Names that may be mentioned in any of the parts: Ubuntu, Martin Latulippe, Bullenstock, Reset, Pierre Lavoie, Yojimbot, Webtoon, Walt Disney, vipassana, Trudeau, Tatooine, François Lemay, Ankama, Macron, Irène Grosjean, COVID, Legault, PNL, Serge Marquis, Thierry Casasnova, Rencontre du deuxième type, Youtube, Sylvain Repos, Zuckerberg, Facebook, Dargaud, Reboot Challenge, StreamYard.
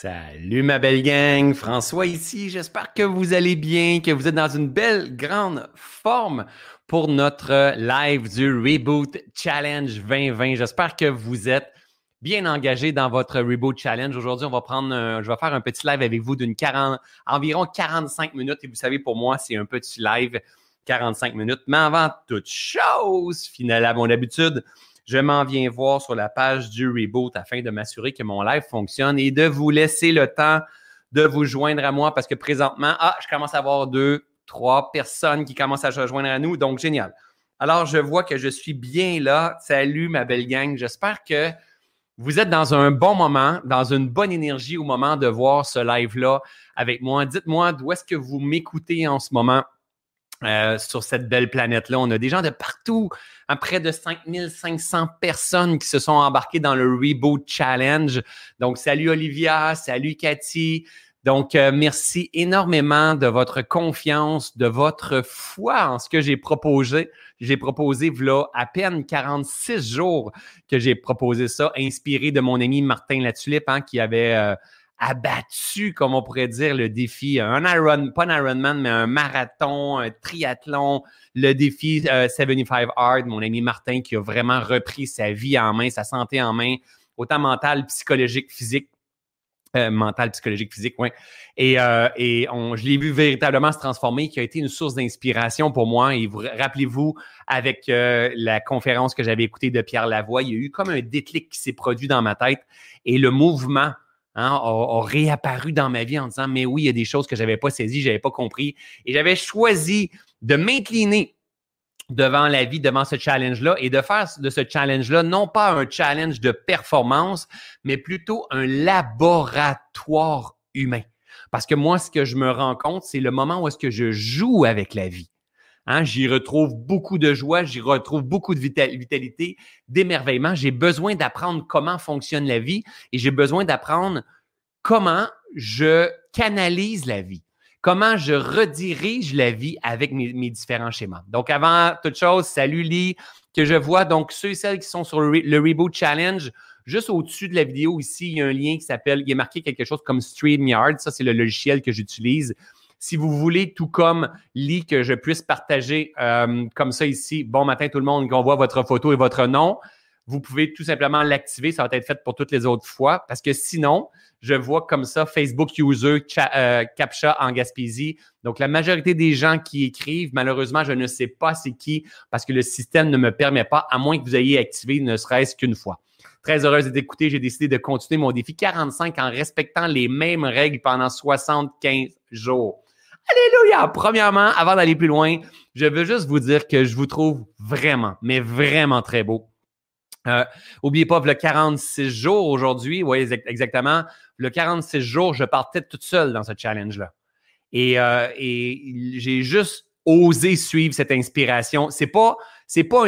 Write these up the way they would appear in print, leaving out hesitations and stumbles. Salut ma belle gang, François ici. J'espère que vous allez bien, que vous êtes dans une belle grande forme pour notre live du Reboot Challenge 2020. J'espère que vous êtes bien engagés dans votre Reboot Challenge. Aujourd'hui, on va prendre, je vais faire un petit live avec vous d'environ 45 minutes. Et vous savez, pour moi, c'est un petit live 45 minutes. Mais avant toute chose, finalement, à mon habitude, je m'en viens voir sur la page du Reboot afin de m'assurer que mon live fonctionne et de vous laisser le temps de vous joindre à moi parce que présentement, je commence à avoir 2, 3 personnes qui commencent à se rejoindre à nous. Donc, génial. Alors, je vois que je suis bien là. Salut, ma belle gang. J'espère que vous êtes dans un bon moment, dans une bonne énergie au moment de voir ce live-là avec moi. Dites-moi d'où est-ce que vous m'écoutez en ce moment. Sur cette belle planète-là. On a des gens de partout, près de 5500 personnes qui se sont embarquées dans le Reboot Challenge. Donc, salut Olivia, salut Cathy. Donc, merci énormément de votre confiance, de votre foi en ce que j'ai proposé. J'ai proposé, voilà, à peine 46 jours que j'ai proposé ça, inspiré de mon ami Martin Latulippe, qui avait... abattu, comme on pourrait dire, le défi, un marathon, un triathlon, le défi 75 Hard, mon ami Martin qui a vraiment repris sa vie en main, sa santé en main, autant mentale, psychologique, physique, oui. Et je l'ai vu véritablement se transformer, qui a été une source d'inspiration pour moi. Et rappelez-vous, avec la conférence que j'avais écoutée de Pierre Lavoie, il y a eu comme un déclic qui s'est produit dans ma tête et le mouvement a réapparu dans ma vie en disant « Mais oui, il y a des choses que je n'avais pas saisies, je n'avais pas compris. » Et j'avais choisi de m'incliner devant la vie, devant ce challenge-là et de faire de ce challenge-là non pas un challenge de performance, mais plutôt un laboratoire humain. Parce que moi, ce que je me rends compte, c'est le moment où est-ce que je joue avec la vie. J'y retrouve beaucoup de joie, j'y retrouve beaucoup de vitalité, d'émerveillement. J'ai besoin d'apprendre comment fonctionne la vie et j'ai besoin d'apprendre comment je canalise la vie, comment je redirige la vie avec mes différents schémas. Donc, avant toute chose, salut Lee, que je vois. Donc, ceux et celles qui sont sur le Reboot Challenge, juste au-dessus de la vidéo ici, il y a un lien qui s'appelle, il est marqué quelque chose comme StreamYard. Ça, c'est le logiciel que j'utilise. Si vous voulez, tout comme Lee, que je puisse partager comme ça ici, bon matin tout le monde, qu'on voit votre photo et votre nom, vous pouvez tout simplement l'activer. Ça va être fait pour toutes les autres fois parce que sinon, je vois comme ça Facebook User CAPTCHA en Gaspésie. Donc, la majorité des gens qui écrivent, malheureusement, je ne sais pas c'est qui parce que le système ne me permet pas, à moins que vous ayez activé ne serait-ce qu'une fois. Très heureuse d'écouter, j'ai décidé de continuer mon défi 45 en respectant les mêmes règles pendant 75 jours. Alléluia! Premièrement, avant d'aller plus loin, je veux juste vous dire que je vous trouve vraiment, mais vraiment très beau. N'oubliez pas, le 46 jours aujourd'hui, oui, exactement, le 46 jours, je partais toute seule dans ce challenge-là. Et j'ai juste osé suivre cette inspiration. C'est pas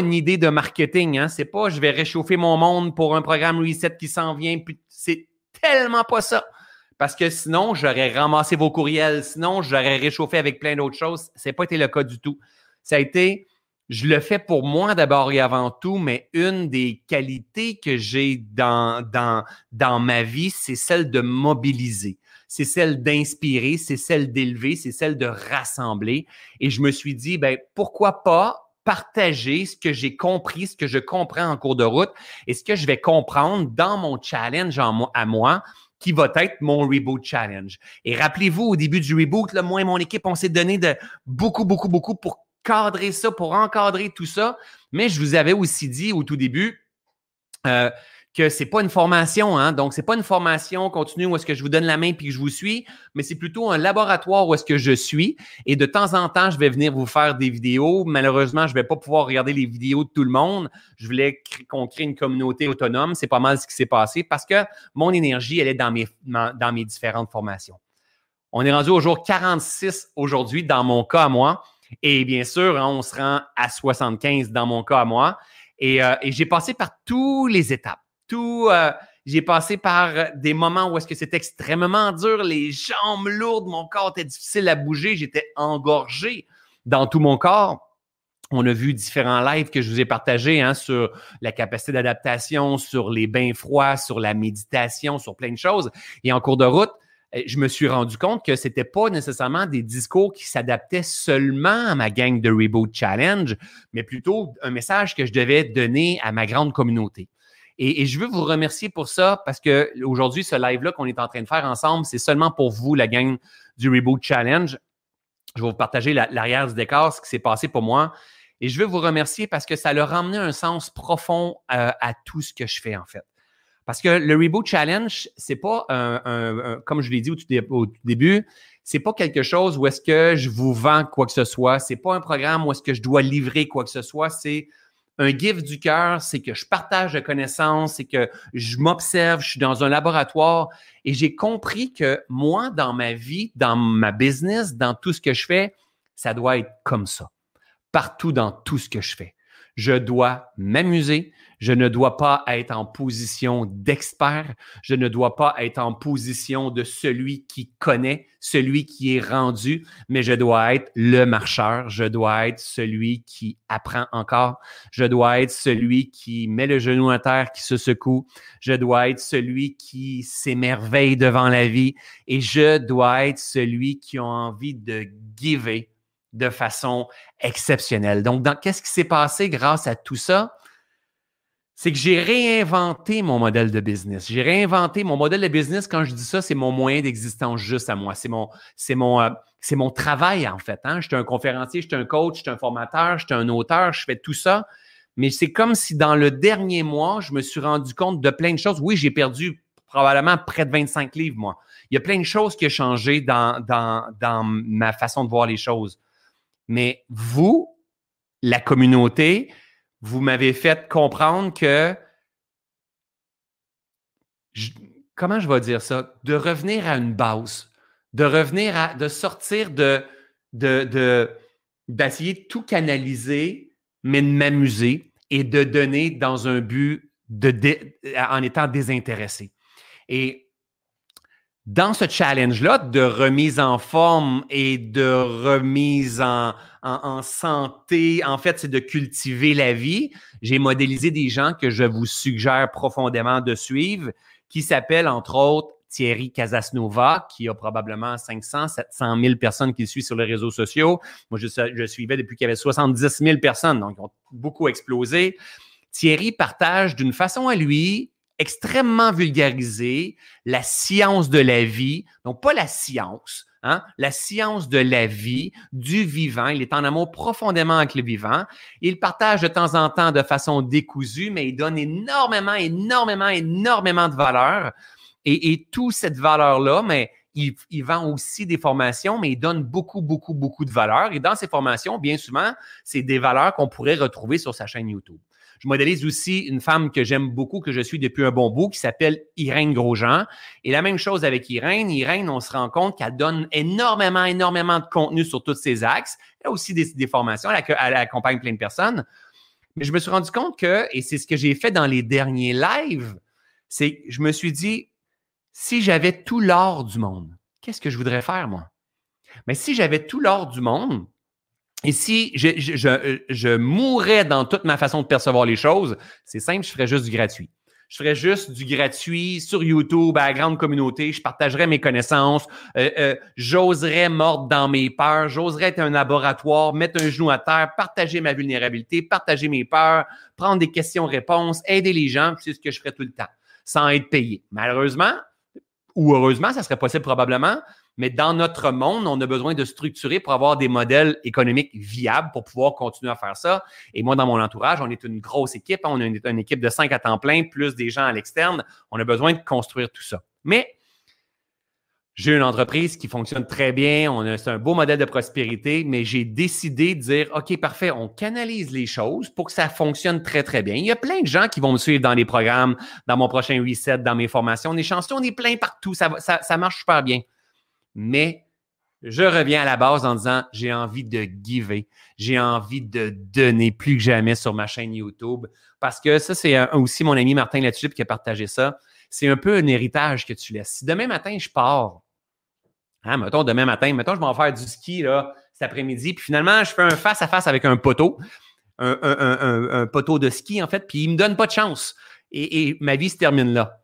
une idée de marketing, c'est pas je vais réchauffer mon monde pour un programme Reset qui s'en vient, puis c'est tellement pas ça. Parce que sinon, j'aurais ramassé vos courriels. Sinon, j'aurais réchauffé avec plein d'autres choses. Ce n'a pas été le cas du tout. Ça a été, je le fais pour moi d'abord et avant tout, mais une des qualités que j'ai dans ma vie, c'est celle de mobiliser. C'est celle d'inspirer, c'est celle d'élever, c'est celle de rassembler. Et je me suis dit, pourquoi pas partager ce que j'ai compris, ce que je comprends en cours de route et ce que je vais comprendre dans mon challenge à moi, qui va être mon Reboot Challenge. Et rappelez-vous, au début du Reboot, là, moi et mon équipe, on s'est donné de beaucoup pour cadrer ça, pour encadrer tout ça. Mais je vous avais aussi dit au tout début que c'est pas une formation. Donc, c'est pas une formation continue où est-ce que je vous donne la main puis que je vous suis, mais c'est plutôt un laboratoire où est-ce que je suis. Et de temps en temps, je vais venir vous faire des vidéos. Malheureusement, je vais pas pouvoir regarder les vidéos de tout le monde. Je voulais qu'on crée une communauté autonome. C'est pas mal ce qui s'est passé parce que mon énergie, elle est dans mes différentes formations. On est rendu au jour 46 aujourd'hui dans mon cas à moi. Et bien sûr, on se rend à 75 dans mon cas à moi. Et j'ai passé par toutes les étapes. J'ai passé par des moments où est-ce que c'était extrêmement dur, les jambes lourdes, mon corps était difficile à bouger, j'étais engorgé dans tout mon corps. On a vu différents lives que je vous ai partagés hein, sur la capacité d'adaptation, sur les bains froids, sur la méditation, sur plein de choses. Et en cours de route, je me suis rendu compte que c'était pas nécessairement des discours qui s'adaptaient seulement à ma gang de Reboot Challenge, mais plutôt un message que je devais donner à ma grande communauté. Et je veux vous remercier pour ça parce que aujourd'hui, ce live-là qu'on est en train de faire ensemble, c'est seulement pour vous, la gang du Reboot Challenge. Je vais vous partager l'arrière du décor, ce qui s'est passé pour moi. Et je veux vous remercier parce que ça leur a ramené un sens profond à tout ce que je fais, en fait. Parce que le Reboot Challenge, c'est pas, comme je l'ai dit au début, c'est pas quelque chose où est-ce que je vous vends quoi que ce soit. C'est pas un programme où est-ce que je dois livrer quoi que ce soit. C'est un gift du cœur, c'est que je partage de connaissances, c'est que je m'observe, je suis dans un laboratoire et j'ai compris que moi, dans ma vie, dans ma business, dans tout ce que je fais, ça doit être comme ça. Partout dans tout ce que je fais. Je dois m'amuser. Je ne dois pas être en position d'expert. Je ne dois pas être en position de celui qui connaît, celui qui est rendu, mais je dois être le marcheur. Je dois être celui qui apprend encore. Je dois être celui qui met le genou à terre, qui se secoue. Je dois être celui qui s'émerveille devant la vie et je dois être celui qui a envie de giver de façon exceptionnelle. Donc, qu'est-ce qui s'est passé grâce à tout ça? C'est que j'ai réinventé mon modèle de business. J'ai réinventé mon modèle de business. Quand je dis ça, c'est mon moyen d'existence juste à moi. C'est mon travail, en fait. Hein? Je suis un conférencier, je suis un coach, je suis un formateur, je suis un auteur, je fais tout ça. Mais c'est comme si dans le dernier mois, je me suis rendu compte de plein de choses. Oui, j'ai perdu probablement près de 25 livres, moi. Il y a plein de choses qui ont changé dans ma façon de voir les choses. Mais vous, la communauté, vous m'avez fait comprendre que, comment je vais dire ça? De revenir à une base, de sortir d'essayer de tout canaliser, mais de m'amuser et de donner dans un but en étant désintéressé. Et dans ce challenge-là de remise en forme et de remise en santé, en fait, c'est de cultiver la vie. J'ai modélisé des gens que je vous suggère profondément de suivre, qui s'appellent entre autres Thierry Casasnova, qui a probablement 500, 700 000 personnes qui le suivent sur les réseaux sociaux. Moi, je suivais depuis qu'il y avait 70 000 personnes, donc ils ont beaucoup explosé. Thierry partage d'une façon à lui extrêmement vulgarisé, la science de la vie, donc pas la science, hein, la science de la vie, du vivant. Il est en amour profondément avec le vivant. Il partage de temps en temps de façon décousue, mais il donne énormément de valeur. Et toute cette valeur-là, mais il vend aussi des formations, mais il donne beaucoup de valeur. Et dans ses formations, bien souvent, c'est des valeurs qu'on pourrait retrouver sur sa chaîne YouTube. Je modélise aussi une femme que j'aime beaucoup, que je suis depuis un bon bout, qui s'appelle Irène Grosjean. Et la même chose avec Irène. Irène, on se rend compte qu'elle donne énormément de contenu sur tous ses axes. Elle a aussi des formations, elle accompagne plein de personnes. Mais je me suis rendu compte que, et c'est ce que j'ai fait dans les derniers lives, c'est je me suis dit, si j'avais tout l'or du monde, qu'est-ce que je voudrais faire, moi? Mais si j'avais tout l'or du monde, et si je mourrais dans toute ma façon de percevoir les choses, c'est simple, je ferais juste du gratuit. Je ferais juste du gratuit sur YouTube à la grande communauté. Je partagerais mes connaissances. J'oserais mordre dans mes peurs. J'oserais être un laboratoire, mettre un genou à terre, partager ma vulnérabilité, partager mes peurs, prendre des questions-réponses, aider les gens. C'est ce que je ferais tout le temps, sans être payé. Malheureusement, ou heureusement, ça serait possible probablement, mais dans notre monde, on a besoin de structurer pour avoir des modèles économiques viables pour pouvoir continuer à faire ça. Et moi, dans mon entourage, on est une grosse équipe. On est une équipe de 5 à temps plein, plus des gens à l'externe. On a besoin de construire tout ça. Mais j'ai une entreprise qui fonctionne très bien. C'est un beau modèle de prospérité, mais j'ai décidé de dire, OK, parfait, on canalise les choses pour que ça fonctionne très, très bien. Il y a plein de gens qui vont me suivre dans les programmes, dans mon prochain Reset, dans mes formations. On est chanceux, on est plein partout. Ça marche super bien. Mais je reviens à la base en disant, j'ai envie de giver, j'ai envie de donner plus que jamais sur ma chaîne YouTube. Parce que ça, c'est aussi mon ami Martin Latulippe qui a partagé ça. C'est un peu un héritage que tu laisses. Si demain matin, je pars, hein, mettons, je vais en faire du ski, là, cet après-midi. Puis finalement, je fais un face-à-face avec un poteau, un poteau de ski, en fait, puis il ne me donne pas de chance. Et ma vie se termine là.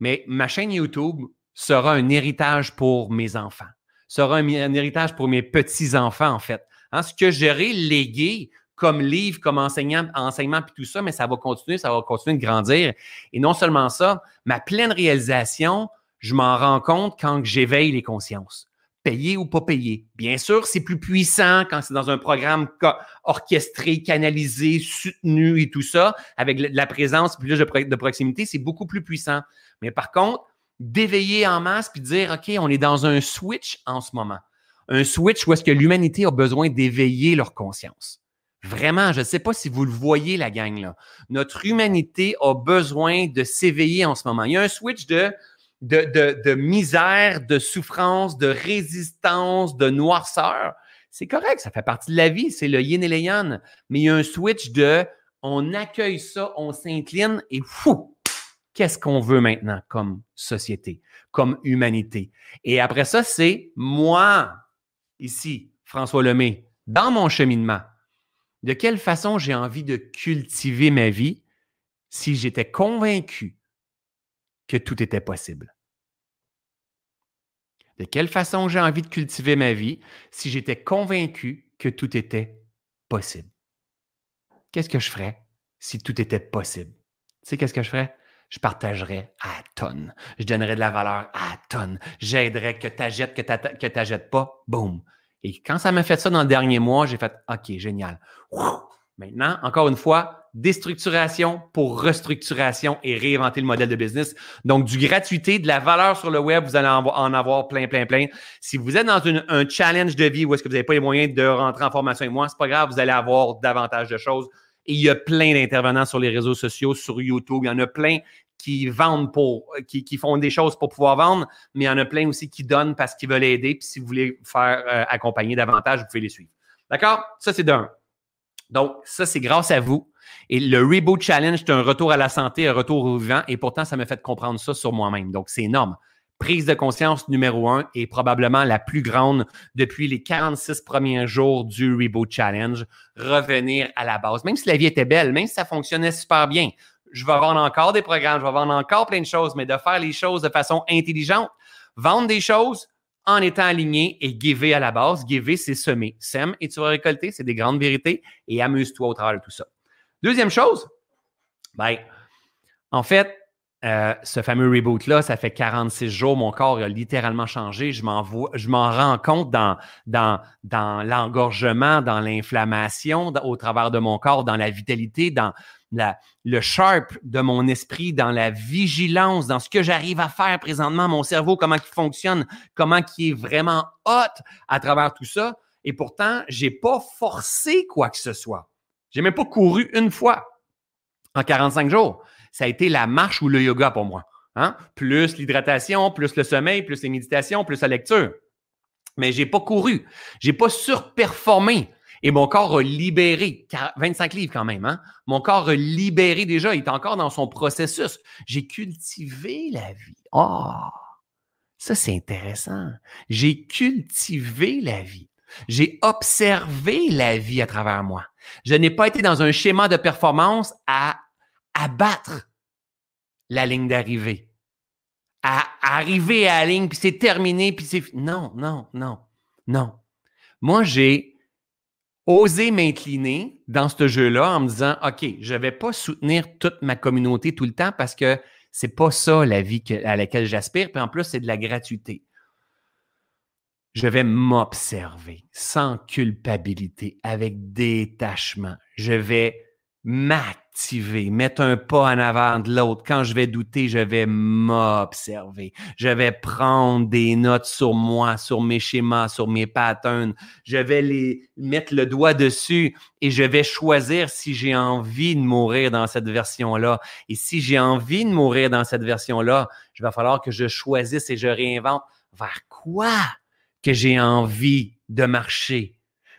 Mais ma chaîne YouTube sera un héritage pour mes enfants, sera un héritage pour mes petits-enfants, en fait. Hein, ce que j'aurai légué comme livre, comme enseignement, puis tout ça, mais ça va continuer de grandir. Et non seulement ça, ma pleine réalisation, je m'en rends compte quand j'éveille les consciences. Payer ou pas payer. Bien sûr, c'est plus puissant quand c'est dans un programme orchestré, canalisé, soutenu et tout ça, avec la présence plus de proximité, c'est beaucoup plus puissant. Mais par contre, d'éveiller en masse puis de dire, OK, on est dans un switch en ce moment. Un switch où est-ce que l'humanité a besoin d'éveiller leur conscience. Vraiment, je ne sais pas si vous le voyez, la gang, là. Notre humanité a besoin de s'éveiller en ce moment. Il y a un switch de misère, de souffrance, de résistance, de noirceur. C'est correct, ça fait partie de la vie, c'est le yin et le yang. Mais il y a un switch de on accueille ça, on s'incline et fou! Qu'est-ce qu'on veut maintenant comme société, comme humanité? Et après ça, c'est moi, ici, François Lemay, dans mon cheminement. De quelle façon j'ai envie de cultiver ma vie si j'étais convaincu que tout était possible? De quelle façon j'ai envie de cultiver ma vie si j'étais convaincu que tout était possible? Qu'est-ce que je ferais si tout était possible? Tu sais, qu'est-ce que je ferais? Je partagerais à tonnes. Je donnerais de la valeur à tonnes. J'aiderais que tu achètes, que tu n'achètes pas. Boum! Et quand ça m'a fait ça dans le dernier mois, j'ai fait « OK, génial. » Maintenant, encore une fois, déstructuration pour restructuration et réinventer le modèle de business. Donc, du gratuité, de la valeur sur le web, vous allez en avoir plein. Si vous êtes dans un challenge de vie où est-ce que vous n'avez pas les moyens de rentrer en formation avec moi, c'est pas grave, vous allez avoir davantage de choses. Et il y a plein d'intervenants sur les réseaux sociaux, sur YouTube. Il y en a plein qui vendent qui font des choses pour pouvoir vendre, mais il y en a plein aussi qui donnent parce qu'ils veulent aider. Puis si vous voulez faire accompagner davantage, vous pouvez les suivre. D'accord? Ça, c'est d'un. Donc, ça, c'est grâce à vous. Et le Reboot Challenge, c'est un retour à la santé, un retour au vivant. Et pourtant, ça m'a fait comprendre ça sur moi-même. Donc, c'est énorme. Prise de conscience numéro 1 et probablement la plus grande depuis les 46 premiers jours du Reboot Challenge. Revenir à la base. Même si la vie était belle, même si ça fonctionnait super bien, je vais vendre encore des programmes, je vais vendre encore plein de choses, mais de faire les choses de façon intelligente. Vendre des choses en étant aligné et giver à la base. Giver, c'est semer. Sème et tu vas récolter. C'est des grandes vérités et amuse-toi au travers de tout ça. Deuxième chose, bien, en fait, ce fameux reboot-là, ça fait 46 jours, mon corps a littéralement changé. Je m'en rends compte dans l'engorgement, dans l'inflammation au travers de mon corps, dans la vitalité, dans le sharp de mon esprit, dans la vigilance, dans ce que j'arrive à faire présentement, mon cerveau, comment il fonctionne, comment il est vraiment hot à travers tout ça. Et pourtant, j'ai pas forcé quoi que ce soit. J'ai même pas couru une fois en 45 jours. Ça a été la marche ou le yoga pour moi. Hein? Plus l'hydratation, plus le sommeil, plus les méditations, plus la lecture. Mais je n'ai pas couru. Je n'ai pas surperformé. Et mon corps a libéré, 25 livres quand même. Hein? Mon corps a libéré déjà. Il est encore dans son processus. J'ai cultivé la vie. Ah! Ça, c'est intéressant. J'ai cultivé la vie. J'ai observé la vie à travers moi. Je n'ai pas été dans un schéma de performance à battre la ligne d'arrivée, à arriver à la ligne, puis c'est terminé, puis c'est... Non. Moi, j'ai osé m'incliner dans ce jeu-là en me disant, OK, je ne vais pas soutenir toute ma communauté tout le temps parce que ce n'est pas ça la vie à laquelle j'aspire, puis en plus, c'est de la gratuité. Je vais m'observer sans culpabilité, avec détachement. Je vais m'activer, mettre un pas en avant de l'autre. Quand je vais douter, je vais m'observer. Je vais prendre des notes sur moi, sur mes schémas, sur mes patterns. Je vais les mettre le doigt dessus et je vais choisir si j'ai envie de mourir dans cette version-là. Et si j'ai envie de mourir dans cette version-là, il va falloir que je choisisse et je réinvente vers quoi que j'ai envie de marcher.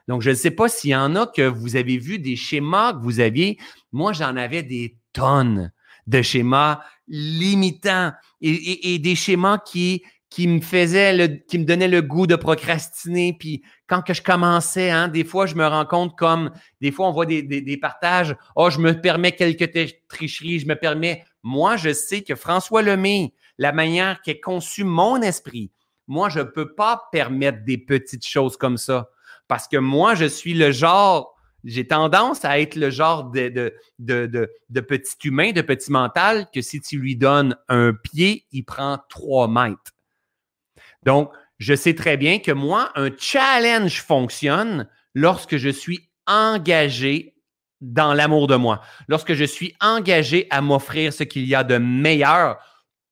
Donc, je ne sais pas s'il y en a que vous avez vu des schémas que vous aviez. Moi, j'en avais des tonnes de schémas limitants et des schémas qui, qui me donnait le goût de procrastiner. Puis quand que je commençais, hein, des fois, je me rends compte comme, des fois, on voit des partages. « Oh, je me permets quelques tricheries, je me permets. » Moi, je sais que François Lemay, la manière qu'est conçu mon esprit, moi, je ne peux pas permettre des petites choses comme ça. Parce que moi, je suis le genre, j'ai tendance à être le genre de petit humain, de petit mental, que si tu lui donnes un pied, il prend 3 mètres. Donc, je sais très bien que moi, un challenge fonctionne lorsque je suis engagé dans l'amour de moi, lorsque je suis engagé à m'offrir ce qu'il y a de meilleur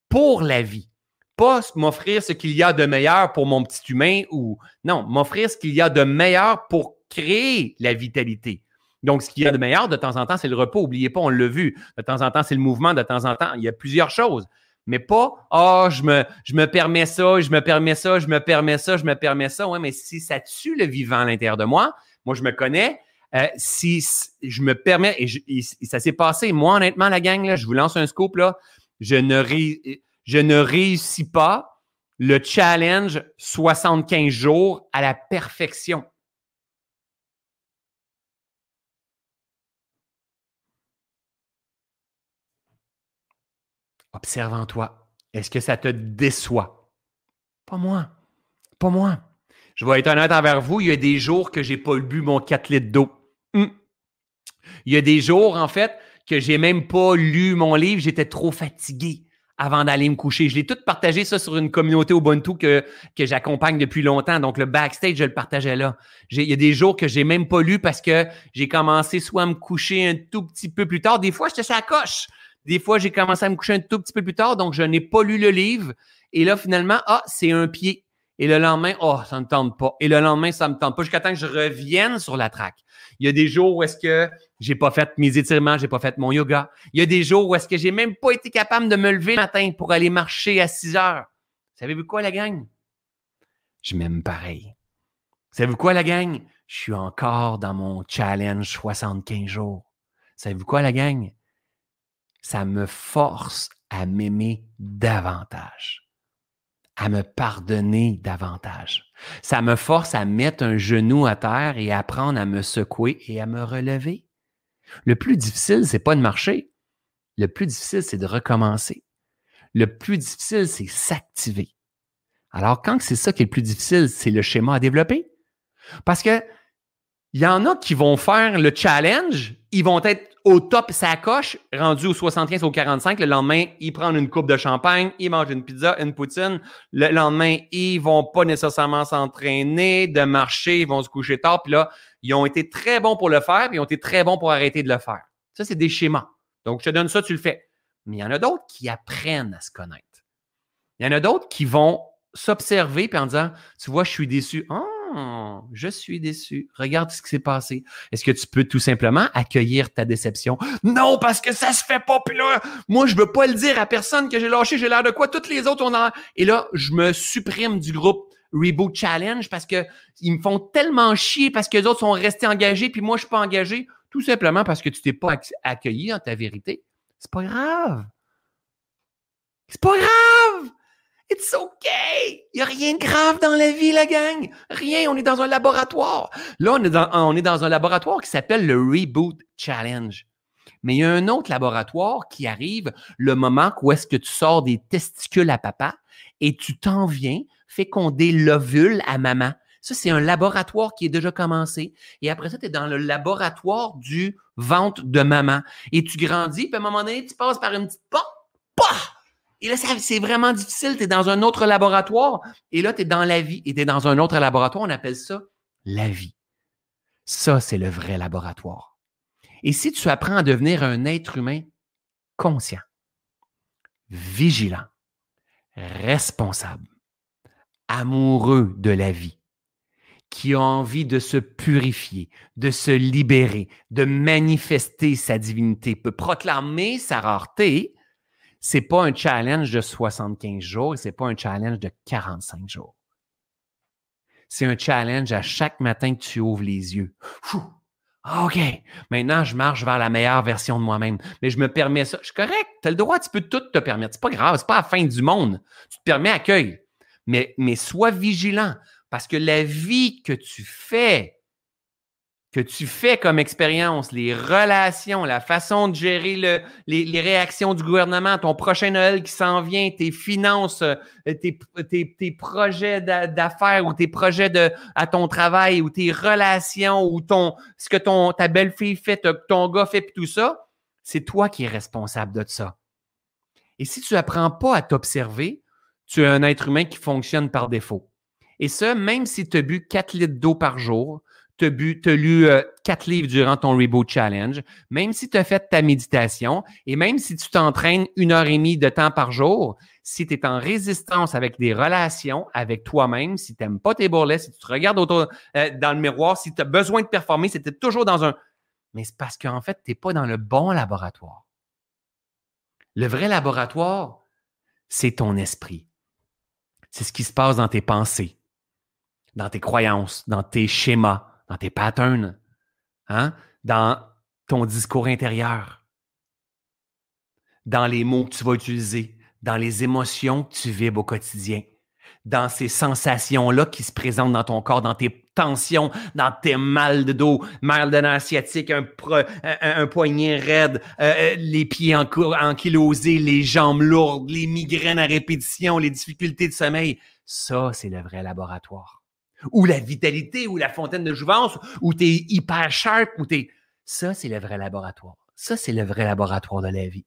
pour la vie. Pas m'offrir ce qu'il y a de meilleur pour mon petit humain ou… Non, m'offrir ce qu'il y a de meilleur pour créer la vitalité. Donc, ce qu'il y a de meilleur, de temps en temps, c'est le repos. N'oubliez pas, on l'a vu. De temps en temps, c'est le mouvement. De temps en temps, il y a plusieurs choses. Mais pas « Ah, je me permets ça, je me permets ça, je me permets ça, je me permets ça. » Ouais, mais si ça tue le vivant à l'intérieur de moi, moi, je me connais. Si je me permets… Et ça s'est passé. Moi, honnêtement, la gang, là, je vous lance un scoop, là. Je ne réussis pas le challenge 75 jours à la perfection. Observe en toi. Est-ce que ça te déçoit? Pas moi. Pas moi. Je vais être honnête envers vous. Il y a des jours que je n'ai pas bu mon 4 litres d'eau. Il y a des jours, en fait, que je n'ai même pas lu mon livre. J'étais trop fatigué avant d'aller me coucher. Je l'ai tout partagé ça sur une communauté Ubuntu que j'accompagne depuis longtemps. Donc, le backstage, je le partageais là. Il y a des jours que j'ai même pas lu parce que j'ai commencé soit à me coucher un tout petit peu plus tard. Des fois, j'étais sur la coche. Des fois, j'ai commencé à me coucher un tout petit peu plus tard, donc je n'ai pas lu le livre. Et là, finalement, c'est un pied. Et le lendemain, ça ne me tente pas. Et le lendemain, ça ne me tente pas jusqu'à temps que je revienne sur la traque. Il y a des jours où est-ce que j'ai pas fait mes étirements, j'ai pas fait mon yoga. Il y a des jours où est-ce que j'ai même pas été capable de me lever le matin pour aller marcher à 6 heures. Savez-vous quoi, la gang? Je m'aime pareil. Savez-vous quoi, la gang? Je suis encore dans mon challenge 75 jours. Savez-vous quoi, la gang? Ça me force à m'aimer davantage, à me pardonner davantage. Ça me force à mettre un genou à terre et à apprendre à me secouer et à me relever. Le plus difficile, c'est pas de marcher. Le plus difficile, c'est de recommencer. Le plus difficile, c'est s'activer. Alors, quand c'est ça qui est le plus difficile, c'est le schéma à développer. Parce que il y en a qui vont faire le challenge, ils vont être au top, ça coche, rendu au 75, au 45. Le lendemain, ils prennent une coupe de champagne, ils mangent une pizza, une poutine. Le lendemain, ils vont pas nécessairement s'entraîner, de marcher, ils vont se coucher tard. Puis là, ils ont été très bons pour le faire, puis ils ont été très bons pour arrêter de le faire. Ça, c'est des schémas. Donc, je te donne ça, tu le fais. Mais il y en a d'autres qui apprennent à se connaître. Il y en a d'autres qui vont s'observer puis en disant, tu vois, je suis déçu. Je suis déçu. Regarde ce qui s'est passé. Est-ce que tu peux tout simplement accueillir ta déception? Non, parce que ça se fait pas. Puis là, moi, je veux pas le dire à personne que j'ai lâché. J'ai l'air de quoi? Toutes les autres, on a... Et là, je me supprime du groupe Reboot Challenge parce que ils me font tellement chier parce que les autres sont restés engagés puis moi, je suis pas engagé. Tout simplement parce que tu t'es pas accueilli en ta vérité. C'est pas grave. C'est pas grave. It's okay! Il n'y a rien de grave dans la vie, la gang! Rien, on est dans un laboratoire. Là, on est dans un laboratoire qui s'appelle le Reboot Challenge. Mais il y a un autre laboratoire qui arrive le moment où est-ce que tu sors des testicules à papa et tu t'en viens féconder l'ovule à maman. Ça, c'est un laboratoire qui est déjà commencé. Et après ça, tu es dans le laboratoire du ventre de maman. Et tu grandis, puis à un moment donné, tu passes par une petite porte. Et là, c'est vraiment difficile. Tu es dans un autre laboratoire. Et là, tu es dans la vie. Et tu es dans un autre laboratoire. On appelle ça la vie. Ça, c'est le vrai laboratoire. Et si tu apprends à devenir un être humain conscient, vigilant, responsable, amoureux de la vie, qui a envie de se purifier, de se libérer, de manifester sa divinité, peut proclamer sa rareté, c'est pas un challenge de 75 jours et c'est pas un challenge de 45 jours. C'est un challenge à chaque matin que tu ouvres les yeux. Fou. OK, maintenant, je marche vers la meilleure version de moi-même. Mais je me permets ça. Je suis correct. Tu as le droit, tu peux tout te permettre. C'est pas grave, c'est pas la fin du monde. Tu te permets accueil. mais sois vigilant parce que la vie que tu fais comme expérience, les relations, la façon de gérer les réactions du gouvernement, ton prochain Noël qui s'en vient, tes finances, tes projets d'affaires ou tes projets à ton travail ou tes relations ou ce que ta belle-fille fait, ton gars fait puis tout ça, c'est toi qui es responsable de ça. Et si tu n'apprends pas à t'observer, tu es un être humain qui fonctionne par défaut. Et ça, même si tu as bu 4 litres d'eau par jour, tu as lu 4 livres durant ton Reboot Challenge, même si tu as fait ta méditation et même si tu t'entraînes 1h30 de temps par jour, si tu es en résistance avec des relations, avec toi-même, si tu n'aimes pas tes bourrelets, si tu te regardes dans le miroir, si tu as besoin de performer, si tu es toujours dans un... Mais c'est parce qu'en fait, tu n'es pas dans le bon laboratoire. Le vrai laboratoire, c'est ton esprit. C'est ce qui se passe dans tes pensées, dans tes croyances, dans tes schémas, dans tes patterns, hein? Dans ton discours intérieur, dans les mots que tu vas utiliser, dans les émotions que tu vibres au quotidien, dans ces sensations-là qui se présentent dans ton corps, dans tes tensions, dans tes mal de dos, mal de nerf sciatique, un poignet raide, les pieds ankylosés, les jambes lourdes, les migraines à répétition, les difficultés de sommeil. Ça, c'est le vrai laboratoire. Ou la vitalité, ou la fontaine de jouvence, ou t'es hyper sharp, ou t'es... Ça, c'est le vrai laboratoire. Ça, c'est le vrai laboratoire de la vie.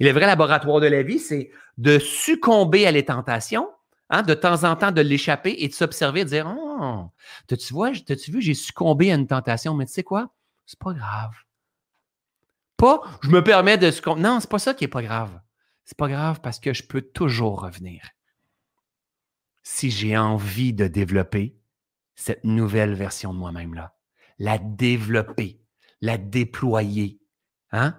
Et le vrai laboratoire de la vie, c'est de succomber à les tentations, hein, de temps en temps de l'échapper et de s'observer, de dire « Oh, t'as-tu vu, j'ai succombé à une tentation, mais tu sais quoi? C'est pas grave. » Pas « je me permets de succomber ». Non, c'est pas ça qui est pas grave. C'est pas grave parce que je peux toujours revenir. Si j'ai envie de développer cette nouvelle version de moi-même-là. La développer, la déployer. Hein?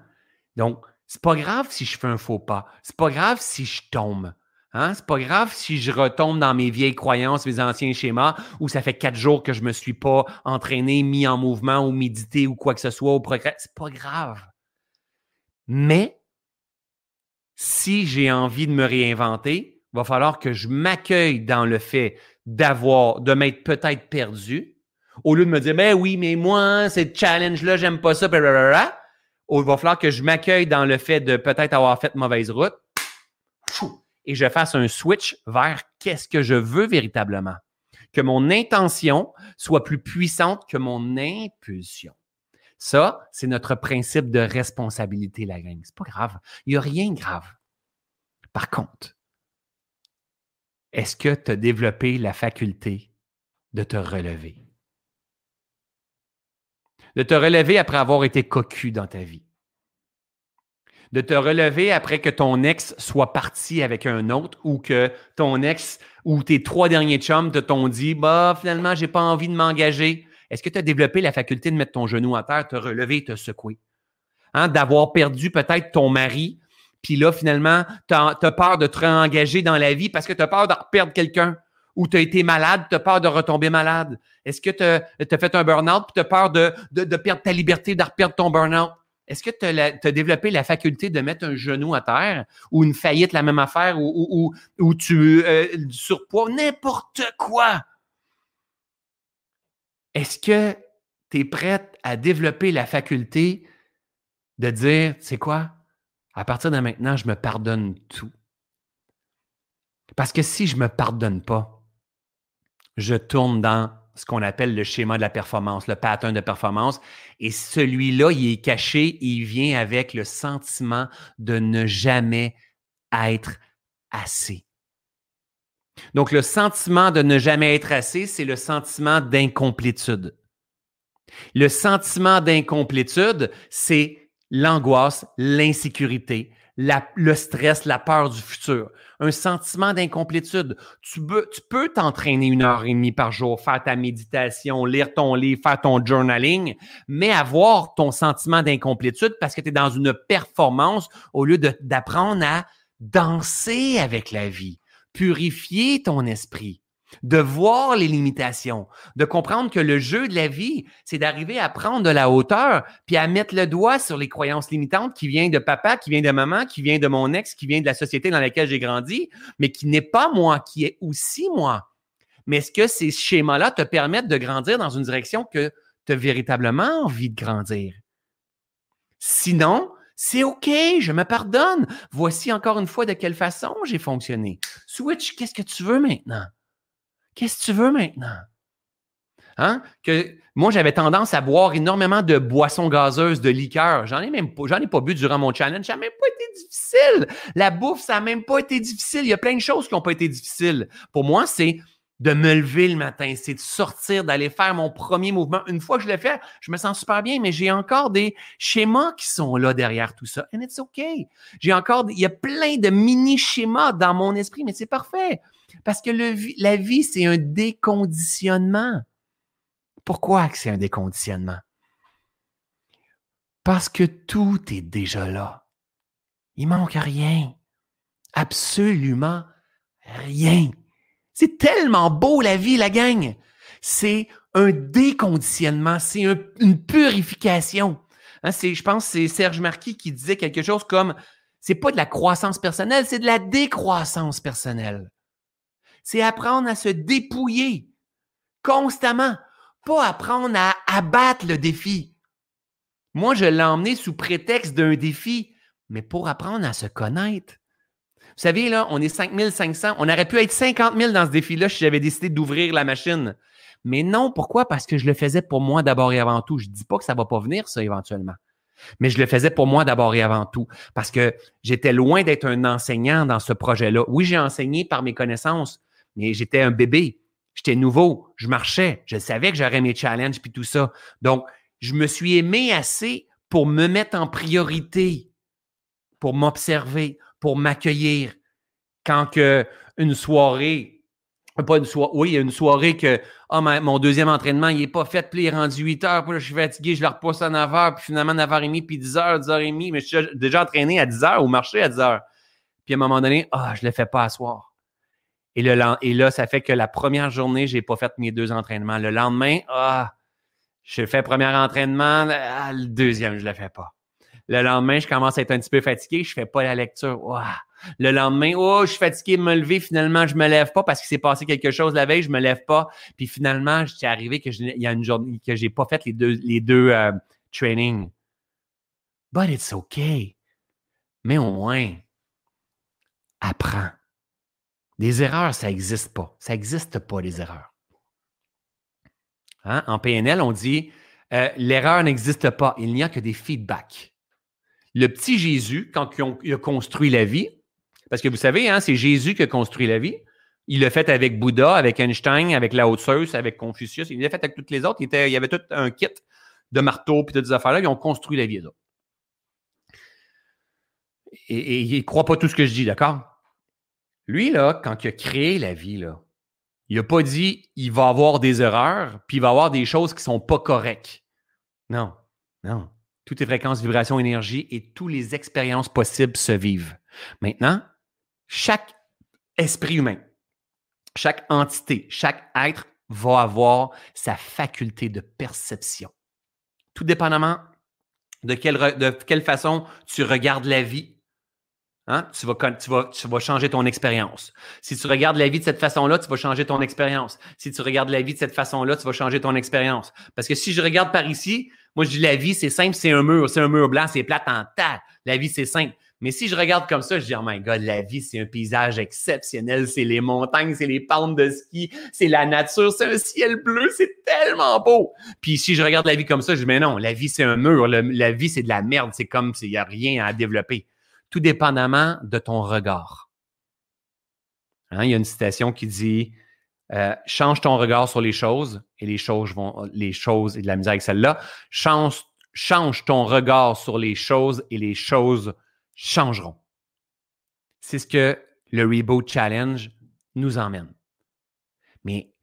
Donc, c'est pas grave si je fais un faux pas. C'est pas grave si je tombe. Hein? C'est pas grave si je retombe dans mes vieilles croyances, mes anciens schémas, où ça fait 4 jours que je me suis pas entraîné, mis en mouvement ou médité ou quoi que ce soit au progrès. C'est pas grave. Mais, si j'ai envie de me réinventer, il va falloir que je m'accueille dans le fait de m'être peut-être perdu, au lieu de me dire, ben oui, mais moi, ce challenge-là, j'aime pas ça, blablabla. Il va falloir que je m'accueille dans le fait de peut-être avoir fait mauvaise route et je fasse un switch vers qu'est-ce que je veux véritablement. Que mon intention soit plus puissante que mon impulsion. Ça, c'est notre principe de responsabilité, la gang. C'est pas grave. Il n'y a rien de grave. Par contre, est-ce que tu as développé la faculté de te relever? De te relever après avoir été cocu dans ta vie. De te relever après que ton ex soit parti avec un autre ou que ton ex ou tes 3 derniers chums te t'ont dit « bah finalement, j'ai pas envie de m'engager ». Est-ce que tu as développé la faculté de mettre ton genou à terre, te relever, te secouer? Hein? D'avoir perdu peut-être ton mari, puis là, finalement, t'as peur de te réengager dans la vie parce que t'as peur de perdre quelqu'un ou t'as été malade, t'as peur de retomber malade. Est-ce que t'as fait un burn-out puis t'as peur de perdre ta liberté, de reperdre ton burn-out? Est-ce que t'as développé la faculté de mettre un genou à terre ou une faillite, la même affaire, ou du surpoids, n'importe quoi? Est-ce que t'es prête à développer la faculté de dire, c'est quoi? À partir de maintenant, je me pardonne tout. Parce que si je ne me pardonne pas, je tourne dans ce qu'on appelle le schéma de la performance, le pattern de performance, et celui-là, il est caché, et il vient avec le sentiment de ne jamais être assez. Donc, le sentiment de ne jamais être assez, c'est le sentiment d'incomplétude. Le sentiment d'incomplétude, c'est l'angoisse, l'insécurité, le stress, la peur du futur, un sentiment d'incomplétude. Tu peux t'entraîner 1h30 par jour, faire ta méditation, lire ton livre, faire ton journaling, mais avoir ton sentiment d'incomplétude parce que tu es dans une performance au lieu d'apprendre à danser avec la vie, purifier ton esprit, de voir les limitations, de comprendre que le jeu de la vie, c'est d'arriver à prendre de la hauteur puis à mettre le doigt sur les croyances limitantes qui viennent de papa, qui viennent de maman, qui viennent de mon ex, qui viennent de la société dans laquelle j'ai grandi, mais qui n'est pas moi, qui est aussi moi. Mais est-ce que ces schémas-là te permettent de grandir dans une direction que tu as véritablement envie de grandir? Sinon, c'est OK, je me pardonne. Voici encore une fois de quelle façon j'ai fonctionné. Switch, qu'est-ce que tu veux maintenant? Qu'est-ce que tu veux maintenant? Hein? Que, moi, j'avais tendance à boire énormément de boissons gazeuses, de liqueurs. J'en ai pas bu durant mon challenge. Ça n'a même pas été difficile. La bouffe, ça n'a même pas été difficile. Il y a plein de choses qui n'ont pas été difficiles. Pour moi, c'est de me lever le matin, c'est de sortir, d'aller faire mon premier mouvement. Une fois que je le fais, je me sens super bien, mais j'ai encore des schémas qui sont là derrière tout ça. And it's OK. Il y a plein de mini-schémas dans mon esprit, mais c'est parfait. Parce que la vie, c'est un déconditionnement. Pourquoi que c'est un déconditionnement? Parce que tout est déjà là. Il ne manque rien. Absolument rien. C'est tellement beau la vie, la gang. C'est un déconditionnement, c'est une purification. Hein, je pense que c'est Serge Marquis qui disait quelque chose comme « c'est pas de la croissance personnelle, c'est de la décroissance personnelle. » C'est apprendre à se dépouiller constamment, pas apprendre à abattre le défi. Moi, je l'ai emmené sous prétexte d'un défi, mais pour apprendre à se connaître. Vous savez, là, on est 5500. On aurait pu être 50 000 dans ce défi-là si j'avais décidé d'ouvrir la machine. Mais non, pourquoi? Parce que je le faisais pour moi d'abord et avant tout. Je ne dis pas que ça ne va pas venir, ça, éventuellement. Mais je le faisais pour moi d'abord et avant tout. Parce que j'étais loin d'être un enseignant dans ce projet-là. Oui, j'ai enseigné par mes connaissances, mais j'étais un bébé. J'étais nouveau. Je marchais. Je savais que j'aurais mes challenges puis tout ça. Donc, je me suis aimé assez pour me mettre en priorité, pour m'observer, pour m'accueillir. Quand une soirée, une soirée que mon deuxième entraînement, il n'est pas fait, puis il est rendu 8 heures, puis là, je suis fatigué, je le repousse à 9 heures, puis finalement 9h30, puis 10 heures, 10h30, mais je suis déjà entraîné à 10 heures, au marché à 10 heures. Puis à un moment donné, je ne le fais pas à soir. Et là, ça fait que la première journée, je n'ai pas fait mes deux entraînements. Le lendemain, je fais premier entraînement, le deuxième, je ne le fais pas. Le lendemain, je commence à être un petit peu fatigué, je ne fais pas la lecture. Wow. Le lendemain, je suis fatigué de me lever, finalement, je ne me lève pas parce qu'il s'est passé quelque chose la veille, je ne me lève pas. Puis finalement, c'est arrivé qu'il y a une journée que je n'ai pas fait les deux trainings. But it's OK. Mais au moins, apprends. Des erreurs, ça n'existe pas. Ça n'existe pas, les erreurs. Hein? En PNL, on dit l'erreur n'existe pas, il n'y a que des feedbacks. Le petit Jésus, quand il a construit la vie, parce que vous savez, hein, c'est Jésus qui a construit la vie. Il l'a fait avec Bouddha, avec Einstein, avec Lao Tzu, avec Confucius. Il l'a fait avec toutes les autres. Il y avait tout un kit de marteaux et toutes ces affaires-là. Ils ont construit la vie, eux autres. Et ils ne croient pas tout ce que je dis, d'accord? Lui, là, quand il a créé la vie, là, il n'a pas dit « il va avoir des erreurs puis il va avoir des choses qui ne sont pas correctes ». Non, non. Toutes les fréquences, vibrations, énergie et toutes les expériences possibles se vivent. Maintenant, chaque esprit humain, chaque entité, chaque être va avoir sa faculté de perception. Tout dépendamment de quelle façon tu regardes la vie, hein, tu vas changer ton expérience. Si tu regardes la vie de cette façon-là, tu vas changer ton expérience. Si tu regardes la vie de cette façon-là, tu vas changer ton expérience. Parce que si je regarde par ici, moi, je dis la vie, c'est simple, c'est un mur blanc, c'est plate en tas. La vie, c'est simple. Mais si je regarde comme ça, je dis, oh my God, la vie, c'est un paysage exceptionnel, c'est les montagnes, c'est les pentes de ski, c'est la nature, c'est un ciel bleu, c'est tellement beau. Puis si je regarde la vie comme ça, je dis, mais non, la vie, c'est un mur, la vie, c'est de la merde, c'est comme s'il n'y a rien à développer. Tout dépendamment de ton regard. Hein, il y a une citation qui dit, change ton regard sur les choses et les choses et de la misère avec celle-là. Change ton regard sur les choses et les choses changeront. C'est ce que le Reboot Challenge nous emmène. Mais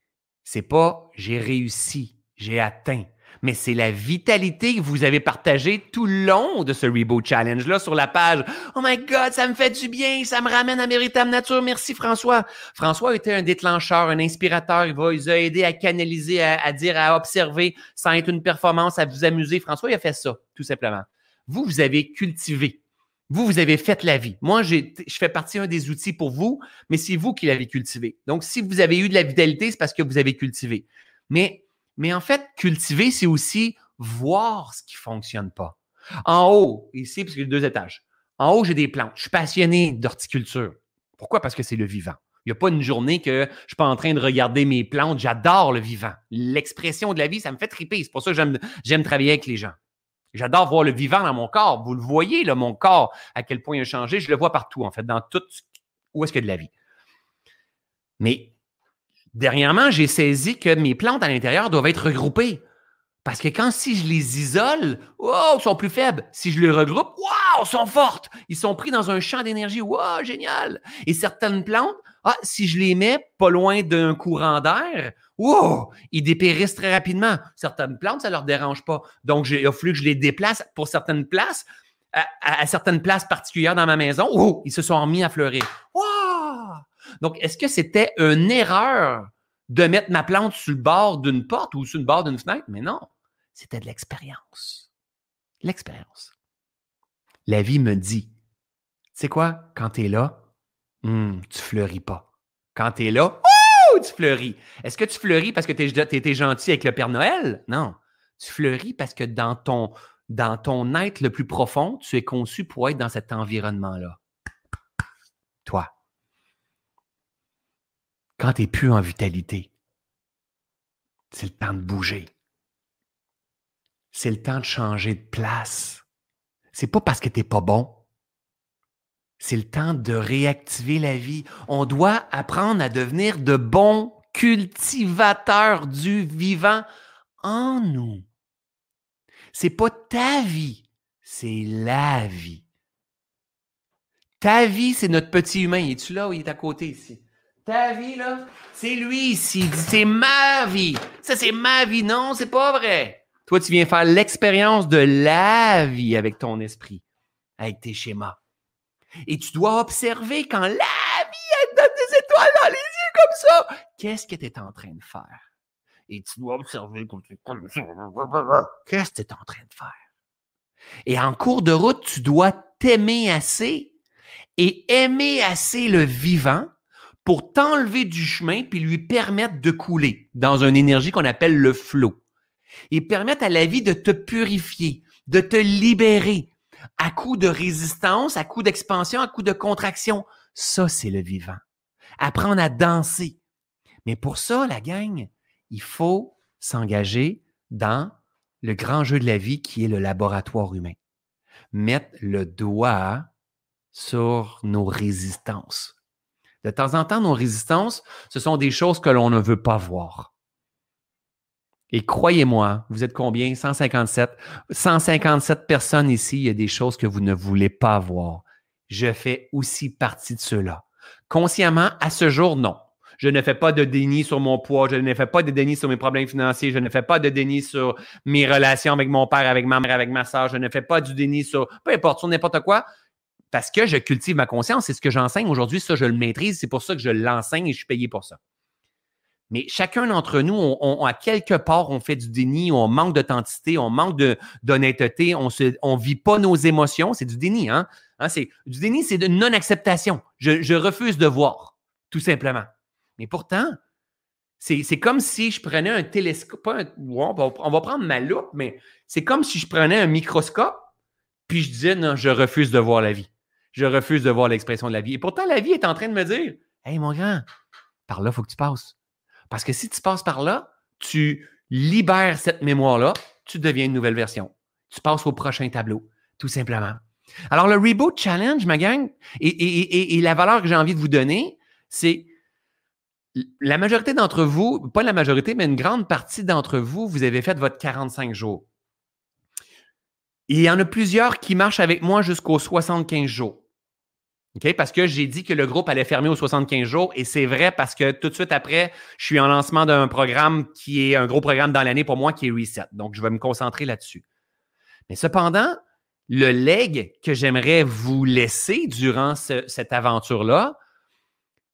c'est pas j'ai réussi, j'ai atteint. mais c'est la vitalité que vous avez partagée tout le long de ce Reboot Challenge-là sur la page. « Oh my God, ça me fait du bien, ça me ramène à mes véritable nature. Merci François. » François était un déclencheur, un inspirateur. Il vous a aidé à canaliser, à dire, à observer sans être une performance, à vous amuser. François, il a fait ça, tout simplement. Vous, vous avez cultivé. Vous, vous avez fait la vie. Moi, je fais partie d'un des outils pour vous, mais c'est vous qui l'avez cultivé. Donc, si vous avez eu de la vitalité, c'est parce que vous avez cultivé. Mais en fait, cultiver, c'est aussi voir ce qui ne fonctionne pas. En haut, ici, parce que j'ai 2 étages, en haut, j'ai des plantes. Je suis passionné d'horticulture. Pourquoi? Parce que c'est le vivant. Il n'y a pas une journée que je ne suis pas en train de regarder mes plantes. J'adore le vivant. L'expression de la vie, ça me fait triper. C'est pour ça que j'aime travailler avec les gens. J'adore voir le vivant dans mon corps. Vous le voyez, là, mon corps, à quel point il a changé. Je le vois partout, en fait, dans tout où est-ce qu'il y a de la vie. Mais dernièrement, j'ai saisi que mes plantes à l'intérieur doivent être regroupées. Parce que si je les isole, wow, ils sont plus faibles. Si je les regroupe, wow, ils sont fortes. Ils sont pris dans un champ d'énergie. Wow, génial. Et certaines plantes, si je les mets pas loin d'un courant d'air, wow, ils dépérissent très rapidement. Certaines plantes, ça ne leur dérange pas. Donc, il a fallu que je les déplace pour certaines places, à certaines places particulières dans ma maison. Wow, ils se sont remis à fleurir. Wow! Donc, est-ce que c'était une erreur de mettre ma plante sur le bord d'une porte ou sur le bord d'une fenêtre? Mais non. C'était de l'expérience. L'expérience. La vie me dit, tu sais quoi, quand tu es là, tu fleuris pas. Quand tu es là, tu fleuris. Est-ce que tu fleuris parce que tu étais gentil avec le Père Noël? Non. Tu fleuris parce que dans ton être le plus profond, tu es conçu pour être dans cet environnement-là. Toi. Quand tu n'es plus en vitalité, c'est le temps de bouger. C'est le temps de changer de place. C'est pas parce que tu n'es pas bon. C'est le temps de réactiver la vie. On doit apprendre à devenir de bons cultivateurs du vivant en nous. C'est pas ta vie, c'est la vie. Ta vie, c'est notre petit humain. Il est-tu là ou il est à côté ici? Ta vie, là, c'est lui ici. Il dit, c'est ma vie. Ça, c'est ma vie. Non, c'est pas vrai. Toi, tu viens faire l'expérience de la vie avec ton esprit, avec tes schémas. Et tu dois observer quand la vie, elle donne des étoiles dans les yeux comme ça. Qu'est-ce que tu es en train de faire? Et tu dois observer quand tu es comme ça. Qu'est-ce que tu es en train de faire? Et en cours de route, tu dois t'aimer assez et aimer assez le vivant pour t'enlever du chemin puis lui permettre de couler dans une énergie qu'on appelle le flow. Et permettre à la vie de te purifier, de te libérer, à coup de résistance, à coup d'expansion, à coup de contraction. Ça, c'est le vivant. Apprendre à danser. Mais pour ça, la gang, il faut s'engager dans le grand jeu de la vie qui est le laboratoire humain. Mettre le doigt sur nos résistances. De temps en temps, nos résistances, ce sont des choses que l'on ne veut pas voir. Et croyez-moi, vous êtes combien? 157. 157 personnes ici, il y a des choses que vous ne voulez pas voir. Je fais aussi partie de ceux-là. Consciemment, à ce jour, non. Je ne fais pas de déni sur mon poids, je ne fais pas de déni sur mes problèmes financiers, je ne fais pas de déni sur mes relations avec mon père, avec ma mère, avec ma soeur, je ne fais pas du déni sur, peu importe, sur n'importe quoi, parce que je cultive ma conscience, c'est ce que j'enseigne aujourd'hui, ça je le maîtrise, c'est pour ça que je l'enseigne et je suis payé pour ça. Mais chacun d'entre nous, à quelque part, on fait du déni, on manque d'authenticité, on manque d'honnêteté, on ne vit pas nos émotions. C'est du déni, hein? C'est du déni, c'est de non-acceptation. Je refuse de voir, tout simplement. Mais pourtant, c'est comme si je prenais un télescope. On va prendre ma loupe, mais c'est comme si je prenais un microscope puis je disais, non, je refuse de voir la vie. Je refuse de voir l'expression de la vie. Et pourtant, la vie est en train de me dire, « Hey, mon grand, par là, il faut que tu passes. » Parce que si tu passes par là, tu libères cette mémoire-là, tu deviens une nouvelle version. Tu passes au prochain tableau, tout simplement. Alors, le Reboot Challenge, ma gang, et la valeur que j'ai envie de vous donner, c'est la majorité d'entre vous, pas la majorité, mais une grande partie d'entre vous, vous avez fait votre 45 jours. Et il y en a plusieurs qui marchent avec moi jusqu'aux 75 jours. Okay? Parce que j'ai dit que le groupe allait fermer aux 75 jours et c'est vrai parce que tout de suite après, je suis en lancement d'un programme qui est un gros programme dans l'année pour moi qui est Reset. Donc, je vais me concentrer là-dessus. Mais cependant, le leg que j'aimerais vous laisser durant cette aventure-là,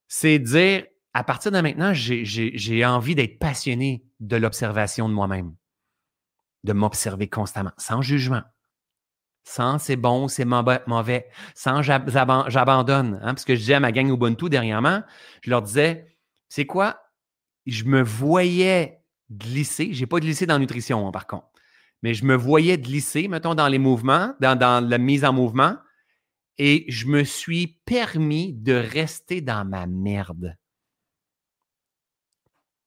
c'est de dire, à partir de maintenant, j'ai envie d'être passionné de l'observation de moi-même, de m'observer constamment, sans jugement, sans c'est bon, c'est mauvais, sans j'abandonne. Hein, parce que je disais à ma gang Ubuntu dernièrement, je leur disais, c'est quoi? Je me voyais glisser, je n'ai pas glissé dans la nutrition, hein, par contre. Mais je me voyais glisser, mettons, dans les mouvements, dans la mise en mouvement, et je me suis permis de rester dans ma merde.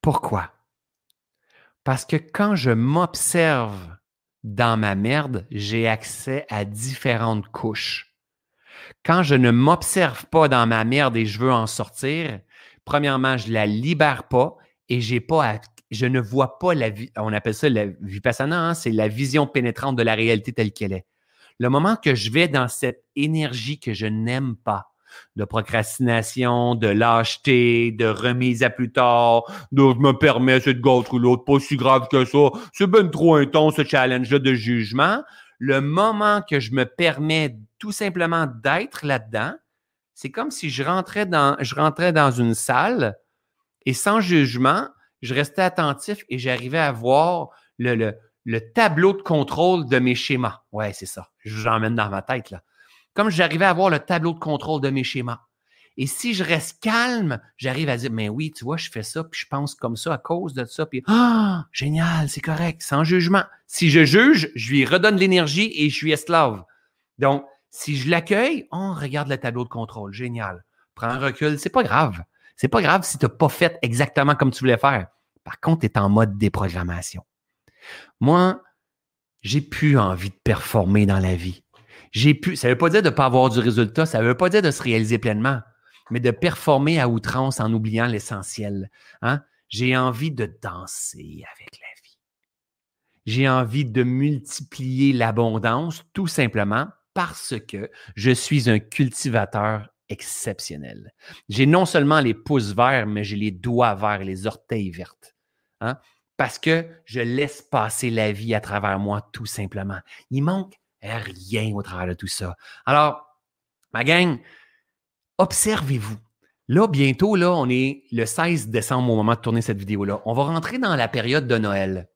Pourquoi? Parce que quand je m'observe dans ma merde, j'ai accès à différentes couches. Quand je ne m'observe pas dans ma merde et je veux en sortir, premièrement, je ne la libère pas et je ne vois pas la vie, on appelle ça la vipassana, hein, c'est la vision pénétrante de la réalité telle qu'elle est. Le moment que je vais dans cette énergie que je n'aime pas, de procrastination, de lâcheté, de remise à plus tard, de je me permets, c'est de gauche ou l'autre, pas si grave que ça, c'est ben trop intense ce challenge-là de jugement. Le moment que je me permets tout simplement d'être là-dedans, c'est comme si je rentrais dans une salle et sans jugement, je restais attentif et j'arrivais à voir le tableau de contrôle de mes schémas. Ouais, c'est ça. Je vous emmène dans ma tête, là. Comme j'arrivais à voir le tableau de contrôle de mes schémas. Et si je reste calme, j'arrive à dire, mais oui, tu vois, je fais ça, puis je pense comme ça à cause de ça, puis ah, génial, c'est correct, sans jugement. Si je juge, je lui redonne l'énergie et je suis esclave. Donc, si je l'accueille, on regarde le tableau de contrôle, génial. Prends un recul, c'est pas grave. C'est pas grave si tu n'as pas fait exactement comme tu voulais faire. Par contre, tu es en mode déprogrammation. Moi, j'ai plus envie de performer dans la vie. Ça ne veut pas dire de ne pas avoir du résultat, ça ne veut pas dire de se réaliser pleinement, mais de performer à outrance en oubliant l'essentiel. Hein? J'ai envie de danser avec la vie. J'ai envie de multiplier l'abondance tout simplement parce que je suis un cultivateur exceptionnel. J'ai non seulement les pouces verts, mais j'ai les doigts verts, les orteils vertes. Hein? Parce que je laisse passer la vie à travers moi, tout simplement. Il manque rien au travers de tout ça. Alors, ma gang, observez-vous. Là, bientôt, là, on est le 16 décembre au moment de tourner cette vidéo-là. On va rentrer dans la période de Noël.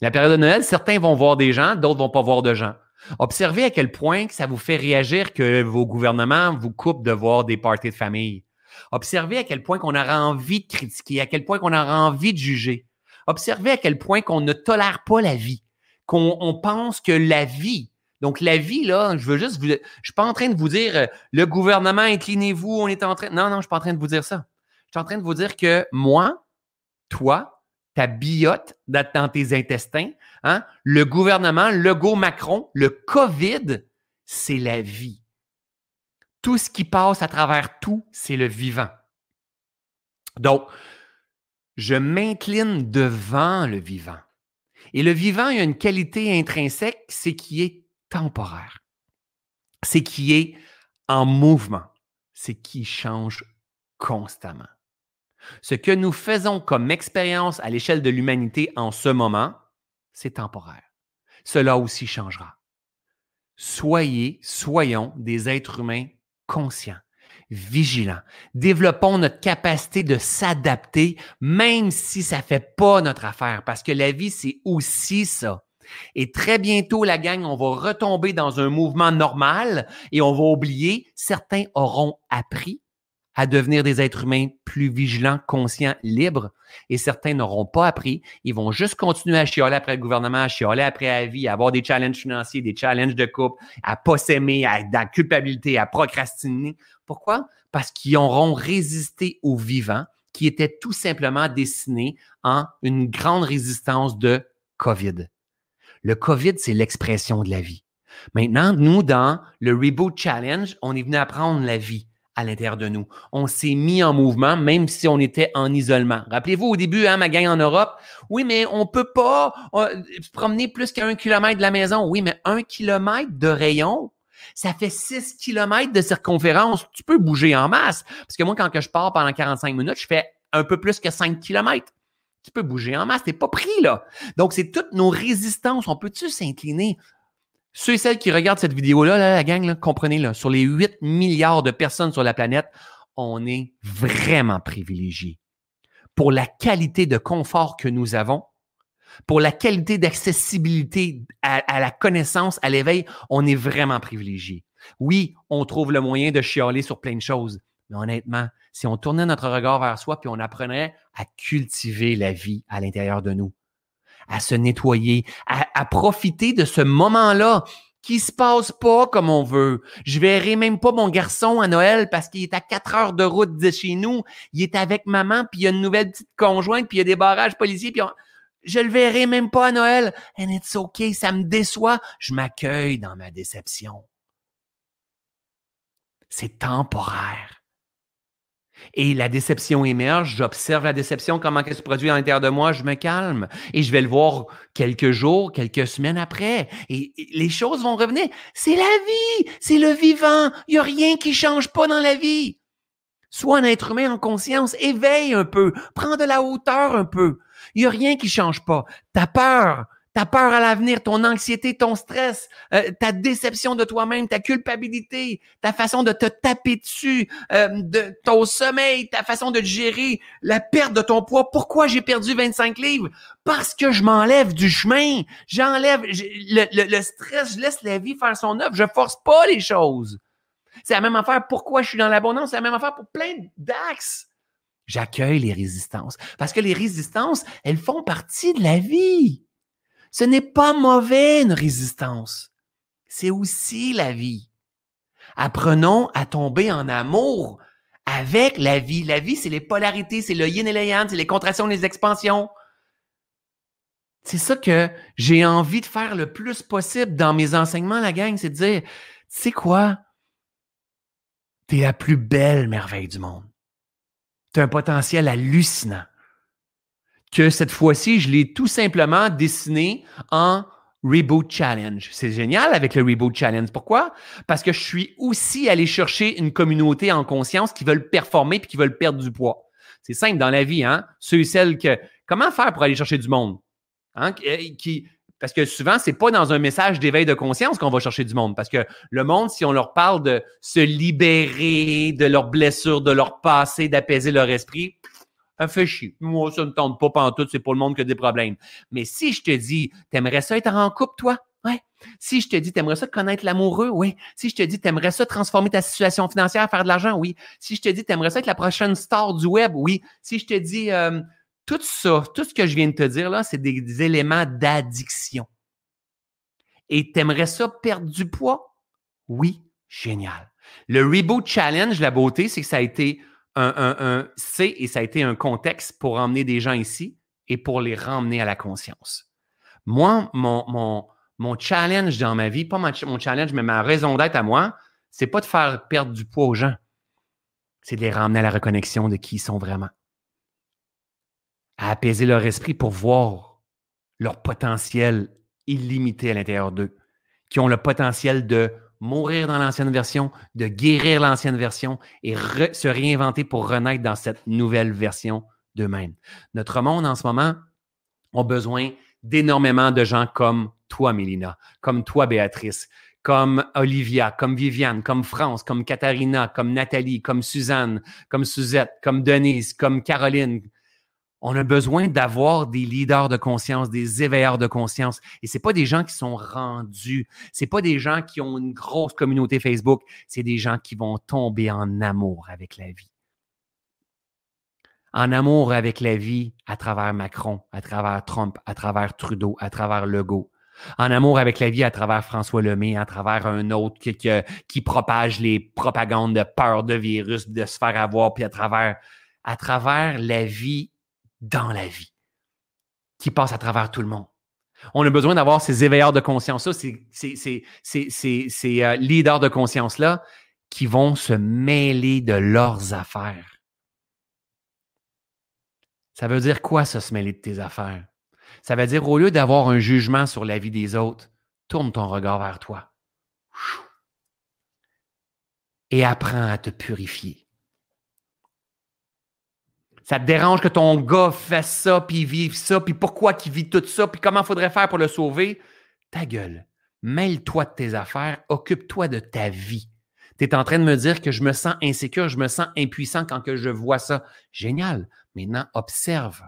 La période de Noël, certains vont voir des gens, d'autres vont pas voir de gens. Observez à quel point que ça vous fait réagir que vos gouvernements vous coupent de voir des parties de famille. Observez à quel point qu'on aura envie de critiquer, à quel point qu'on aura envie de juger. Observez à quel point qu'on ne tolère pas la vie, qu'on pense que la vie, donc la vie, là, je suis pas en train de vous dire le gouvernement, inclinez-vous, on est en train... Non, non, je ne suis pas en train de vous dire ça. Je suis en train de vous dire que moi, toi, ta biote dans tes intestins, hein? Le gouvernement, le go Macron, le COVID, c'est la vie. Tout ce qui passe à travers tout, c'est le vivant. Donc, je m'incline devant le vivant. Et le vivant, il a une qualité intrinsèque, c'est qu'il est temporaire. C'est qu'il est en mouvement. C'est qu'il change constamment. Ce que nous faisons comme expérience à l'échelle de l'humanité en ce moment, c'est temporaire. Cela aussi changera. Soyons des êtres humains conscients, vigilants. Développons notre capacité de s'adapter, même si ça ne fait pas notre affaire, parce que la vie, c'est aussi ça. Et très bientôt, la gang, on va retomber dans un mouvement normal et on va oublier, certains auront appris à devenir des êtres humains plus vigilants, conscients, libres. Et certains n'auront pas appris. Ils vont juste continuer à chialer après le gouvernement, à chialer après la vie, à avoir des challenges financiers, des challenges de couple, à pas s'aimer, à être dans la culpabilité, à procrastiner. Pourquoi? Parce qu'ils auront résisté au vivant qui était tout simplement dessiné en une grande résistance de COVID. Le COVID, c'est l'expression de la vie. Maintenant, nous, dans le Reboot Challenge, on est venu apprendre la vie à l'intérieur de nous. On s'est mis en mouvement, même si on était en isolement. Rappelez-vous, au début, hein, ma gang en Europe, oui, mais on ne peut pas se promener plus qu'à 1 kilomètre de la maison. Oui, mais 1 kilomètre de rayon, Ça fait 6 km de circonférence. Tu peux bouger en masse. Parce que moi, quand je pars pendant 45 minutes, je fais un peu plus que 5 km. Tu peux bouger en masse. Tu n'es pas pris, là. Donc, c'est toutes nos résistances. On peut-tu s'incliner? Ceux et celles qui regardent cette vidéo-là, là, la gang, comprenez-le, sur les 8 milliards de personnes sur la planète, on est vraiment privilégiés pour la qualité de confort que nous avons, pour la qualité d'accessibilité à la connaissance, à l'éveil, on est vraiment privilégiés. Oui, on trouve le moyen de chialer sur plein de choses, mais honnêtement, si on tournait notre regard vers soi puis on apprenait à cultiver la vie à l'intérieur de nous, à se nettoyer, à profiter de ce moment-là qui se passe pas comme on veut. Je verrai même pas mon garçon à Noël parce qu'il est à 4 heures de route de chez nous. Il est avec maman, puis il y a une nouvelle petite conjointe, puis il y a des barrages policiers, puis on... je le verrai même pas à Noël. And it's okay, ça me déçoit. Je m'accueille dans ma déception. C'est temporaire. Et la déception émerge, j'observe la déception, comment elle se produit à l'intérieur de moi, je me calme et je vais le voir quelques jours, quelques semaines après et les choses vont revenir. C'est la vie, c'est le vivant, il n'y a rien qui ne change pas dans la vie. Sois un être humain en conscience, éveille un peu, prends de la hauteur un peu, il n'y a rien qui ne change pas. Ta peur à l'avenir, ton anxiété, ton stress, ta déception de toi-même, ta culpabilité, ta façon de te taper dessus, de ton sommeil, ta façon de gérer la perte de ton poids. Pourquoi j'ai perdu 25 livres? Parce que je m'enlève du chemin. J'enlève le stress, je laisse la vie faire son œuvre. Je force pas les choses. C'est la même affaire. Pourquoi je suis dans l'abondance? C'est la même affaire pour plein d'axes. J'accueille les résistances. Parce que les résistances, elles font partie de la vie. Ce n'est pas mauvais, une résistance. C'est aussi la vie. Apprenons à tomber en amour avec la vie. La vie, c'est les polarités, c'est le yin et le yang, c'est les contractions, les expansions. C'est ça que j'ai envie de faire le plus possible dans mes enseignements, la gang, c'est de dire, tu sais quoi? T'es la plus belle merveille du monde. T'as un potentiel hallucinant. Que cette fois-ci, je l'ai tout simplement dessiné en Reboot Challenge. C'est génial avec le Reboot Challenge. Pourquoi? Parce que je suis aussi allé chercher une communauté en conscience qui veulent performer et qui veulent perdre du poids. C'est simple dans la vie, hein? Ceux et celles que... Comment faire pour aller chercher du monde? Hein? Parce que souvent, c'est pas dans un message d'éveil de conscience qu'on va chercher du monde. Parce que le monde, si on leur parle de se libérer de leurs blessures, de leur passé, d'apaiser leur esprit... « Fais chier. Moi, ça ne tente pas pantoute, c'est pour le monde qui a des problèmes. » Mais si je te dis « T'aimerais ça être en couple, toi? » Ouais. Si je te dis « T'aimerais ça connaître l'amoureux? » Oui. Si je te dis « T'aimerais ça transformer ta situation financière, faire de l'argent? » Oui. Si je te dis « T'aimerais ça être la prochaine star du web? » Oui. Si je te dis « Tout ça, tout ce que je viens de te dire, là, c'est des éléments d'addiction. » Et « T'aimerais ça perdre du poids? » Oui. Génial. Le Reboot Challenge, la beauté, c'est que ça a été... et ça a été un contexte pour emmener des gens ici et pour les ramener à la conscience. Moi, mon challenge dans ma vie, pas mon challenge, mais ma raison d'être à moi, c'est pas de faire perdre du poids aux gens, c'est de les ramener à la reconnexion de qui ils sont vraiment, à apaiser leur esprit pour voir leur potentiel illimité à l'intérieur d'eux, qui ont le potentiel de mourir dans l'ancienne version, de guérir l'ancienne version et se réinventer pour renaître dans cette nouvelle version d'eux-mêmes. Notre monde, en ce moment, a besoin d'énormément de gens comme toi, Mélina, comme toi, Béatrice, comme Olivia, comme Viviane, comme France, comme Katharina, comme Nathalie, comme Suzanne, comme Suzette, comme Denise, comme Caroline. On a besoin d'avoir des leaders de conscience, des éveilleurs de conscience. Et ce n'est pas des gens qui sont rendus. Ce n'est pas des gens qui ont une grosse communauté Facebook. C'est des gens qui vont tomber en amour avec la vie. En amour avec la vie à travers Macron, à travers Trump, à travers Trudeau, à travers Legault. En amour avec la vie à travers François Lemay, à travers un autre qui propage les propagandes de peur, de virus, de se faire avoir, puis à travers la vie dans la vie, qui passe à travers tout le monde. On a besoin d'avoir ces éveilleurs de conscience-là, ces leaders de conscience-là qui vont se mêler de leurs affaires. Ça veut dire quoi, ça, se mêler de tes affaires? Ça veut dire, au lieu d'avoir un jugement sur la vie des autres, tourne ton regard vers toi. et apprends à te purifier. Ça te dérange que ton gars fasse ça, puis vive ça, puis pourquoi qu'il vit tout ça, puis comment il faudrait faire pour le sauver? Ta gueule. Mêle-toi de tes affaires, occupe-toi de ta vie. Tu es en train de me dire que je me sens insécure, je me sens impuissant quand que je vois ça. Génial. Maintenant, observe.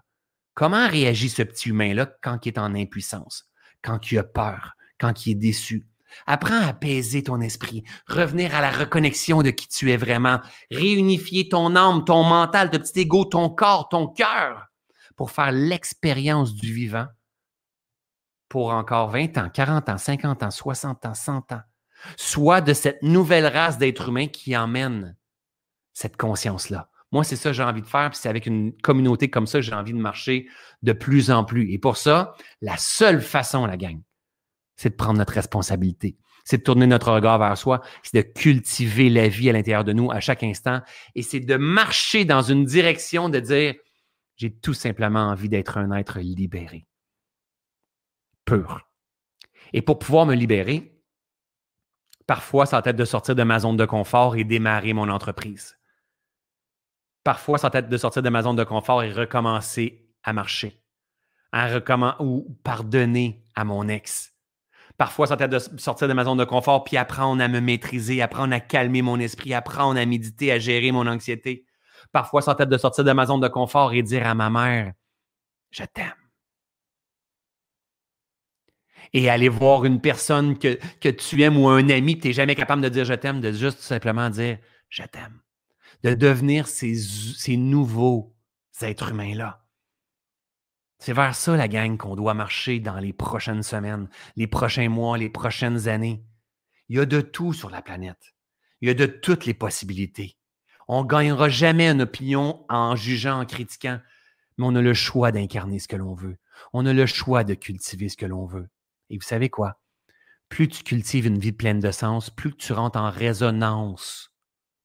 Comment réagit ce petit humain-là quand il est en impuissance, quand il a peur, quand il est déçu? Apprends à apaiser ton esprit, revenir à la reconnexion de qui tu es vraiment, réunifier ton âme, ton mental, ton petit ego, ton corps, ton cœur pour faire l'expérience du vivant pour encore 20 ans, 40 ans, 50 ans, 60 ans, 100 ans. Soit de cette nouvelle race d'êtres humains qui emmène cette conscience-là. Moi, c'est ça que j'ai envie de faire, puis c'est avec une communauté comme ça que j'ai envie de marcher de plus en plus. Et pour ça, la seule façon, la gang, c'est de prendre notre responsabilité, c'est de tourner notre regard vers soi, c'est de cultiver la vie à l'intérieur de nous à chaque instant et c'est de marcher dans une direction de dire « J'ai tout simplement envie d'être un être libéré, pur. » Et pour pouvoir me libérer, parfois, ça va être de sortir de ma zone de confort et démarrer mon entreprise. Parfois, ça va être de sortir de ma zone de confort et recommencer à marcher, ou pardonner à mon ex. Parfois, ça t'aide de sortir de ma zone de confort puis apprendre à me maîtriser, apprendre à calmer mon esprit, apprendre à méditer, à gérer mon anxiété. Parfois, ça t'aide de sortir de ma zone de confort et dire à ma mère « Je t'aime ». Et aller voir une personne que tu aimes ou un ami que tu n'es jamais capable de dire « Je t'aime », de juste simplement dire « Je t'aime ». De devenir ces nouveaux êtres humains-là. C'est vers ça, la gang, qu'on doit marcher dans les prochaines semaines, les prochains mois, les prochaines années. Il y a de tout sur la planète. Il y a de toutes les possibilités. On ne gagnera jamais une opinion en jugeant, en critiquant, mais on a le choix d'incarner ce que l'on veut. On a le choix de cultiver ce que l'on veut. Et vous savez quoi? Plus tu cultives une vie pleine de sens, plus tu rentres en résonance.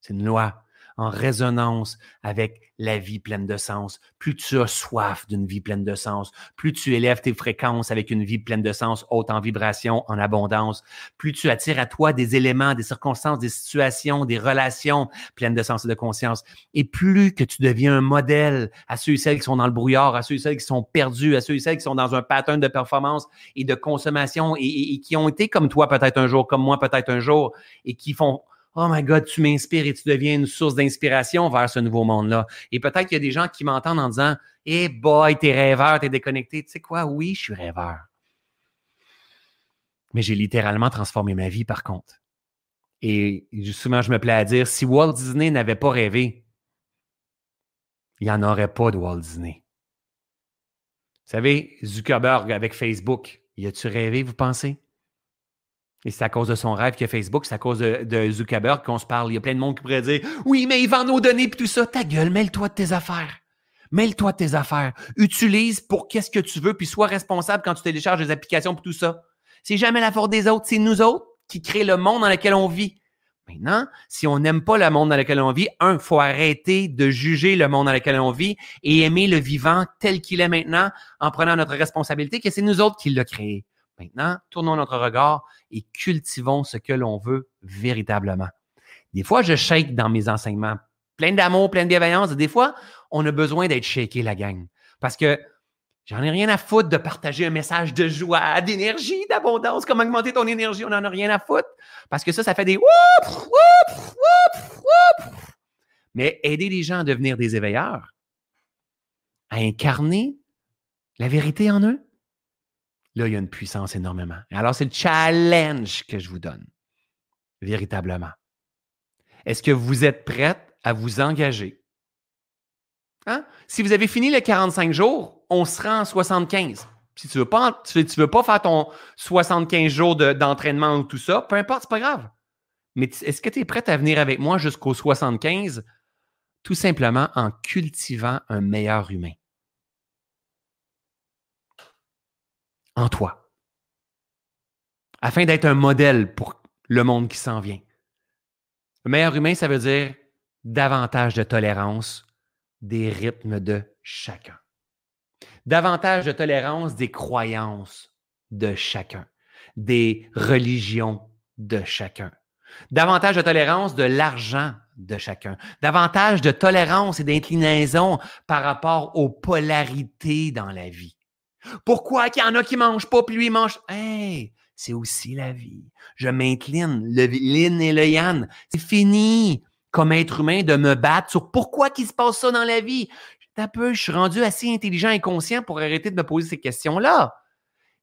C'est une loi. En résonance avec la vie pleine de sens. Plus tu as soif d'une vie pleine de sens, plus tu élèves tes fréquences avec une vie pleine de sens, haute en vibration, en abondance, plus tu attires à toi des éléments, des circonstances, des situations, des relations pleines de sens et de conscience. Et plus que tu deviens un modèle à ceux et celles qui sont dans le brouillard, à ceux et celles qui sont perdus, à ceux et celles qui sont dans un pattern de performance et de consommation et qui ont été comme toi peut-être un jour, comme moi peut-être un jour, et qui font... Oh my God, tu m'inspires et tu deviens une source d'inspiration vers ce nouveau monde-là. Et peut-être qu'il y a des gens qui m'entendent en disant « Hey boy, t'es rêveur, t'es déconnecté. » Tu sais quoi? Oui, je suis rêveur. Mais j'ai littéralement transformé ma vie par contre. Et souvent, je me plais à dire « Si Walt Disney n'avait pas rêvé, il n'y en aurait pas de Walt Disney. » Vous savez, Zuckerberg avec Facebook, y a-tu rêvé, vous pensez? Et c'est à cause de son rêve que Facebook, c'est à cause de Zuckerberg qu'on se parle. Il y a plein de monde qui pourrait dire « Oui, mais il vend nos données et tout ça. » Ta gueule, mêle-toi de tes affaires. Mêle-toi de tes affaires. Utilise pour qu'est-ce que tu veux puis sois responsable quand tu télécharges les applications et tout ça. C'est jamais la faute des autres. C'est nous autres qui créons le monde dans lequel on vit. Maintenant, si on n'aime pas le monde dans lequel on vit, il faut arrêter de juger le monde dans lequel on vit et aimer le vivant tel qu'il est maintenant en prenant notre responsabilité que c'est nous autres qui l'a créé. Maintenant, tournons notre regard et cultivons ce que l'on veut véritablement. Des fois, je shake dans mes enseignements, plein d'amour, plein de bienveillance. Et des fois, on a besoin d'être shaké, la gang, parce que j'en ai rien à foutre de partager un message de joie, d'énergie, d'abondance, comment augmenter ton énergie, on n'en a rien à foutre, parce que ça fait des « ouf, ouf, ouf, ouf ». Mais aider les gens à devenir des éveilleurs, à incarner la vérité en eux, là, il y a une puissance énormément. Alors, c'est le challenge que je vous donne, véritablement. Est-ce que vous êtes prête à vous engager? Hein? Si vous avez fini les 45 jours, on se rend en 75. Si tu ne veux pas faire ton 75 jours d'entraînement ou tout ça, peu importe, c'est pas grave. Mais est-ce que tu es prête à venir avec moi jusqu'au 75? Tout simplement en cultivant un meilleur humain. En toi, afin d'être un modèle pour le monde qui s'en vient. Le meilleur humain, ça veut dire davantage de tolérance des rythmes de chacun. Davantage de tolérance des croyances de chacun, des religions de chacun. davantage de tolérance de l'argent de chacun, davantage de tolérance et d'inclinaison par rapport aux polarités dans la vie. Pourquoi qu'il y en a qui ne mangent pas, puis lui, il mange? Hey, c'est aussi la vie. Je m'incline, le yin et le yang. C'est fini, comme être humain, de me battre sur pourquoi qu'il se passe ça dans la vie. Un peu, je suis rendu assez intelligent et conscient pour arrêter de me poser ces questions-là.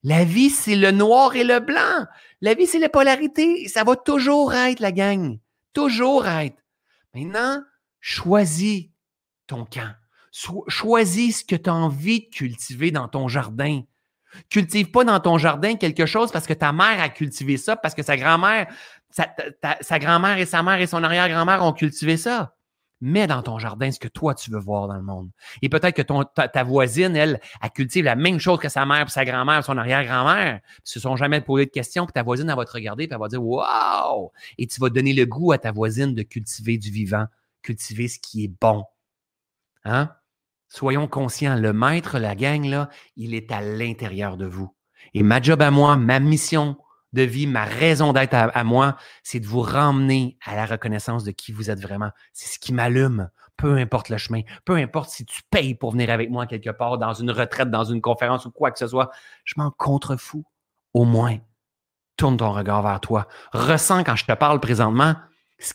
La vie, c'est le noir et le blanc. La vie, c'est la polarité. Ça va toujours être, la gang. Toujours être. Maintenant, choisis ton camp. Choisis ce que tu as envie de cultiver dans ton jardin. Cultive pas dans ton jardin quelque chose parce que ta mère a cultivé ça, parce que sa grand-mère, sa grand-mère et sa mère et son arrière-grand-mère ont cultivé ça. Mets dans ton jardin ce que toi, tu veux voir dans le monde. Et peut-être que ta voisine, elle cultive la même chose que sa mère, puis sa grand-mère, puis son arrière-grand-mère. Ils ne se sont jamais posé de questions, puis ta voisine, elle va te regarder, puis elle va dire « Wow! » Et tu vas donner le goût à ta voisine de cultiver du vivant, cultiver ce qui est bon. Hein? Soyons conscients, le maître, la gang, là, il est à l'intérieur de vous. Et ma job à moi, ma mission de vie, ma raison d'être à moi, c'est de vous ramener à la reconnaissance de qui vous êtes vraiment. C'est ce qui m'allume, peu importe le chemin, peu importe si tu payes pour venir avec moi quelque part, dans une retraite, dans une conférence ou quoi que ce soit, je m'en contrefous. Au moins, tourne ton regard vers toi. Ressens quand je te parle présentement,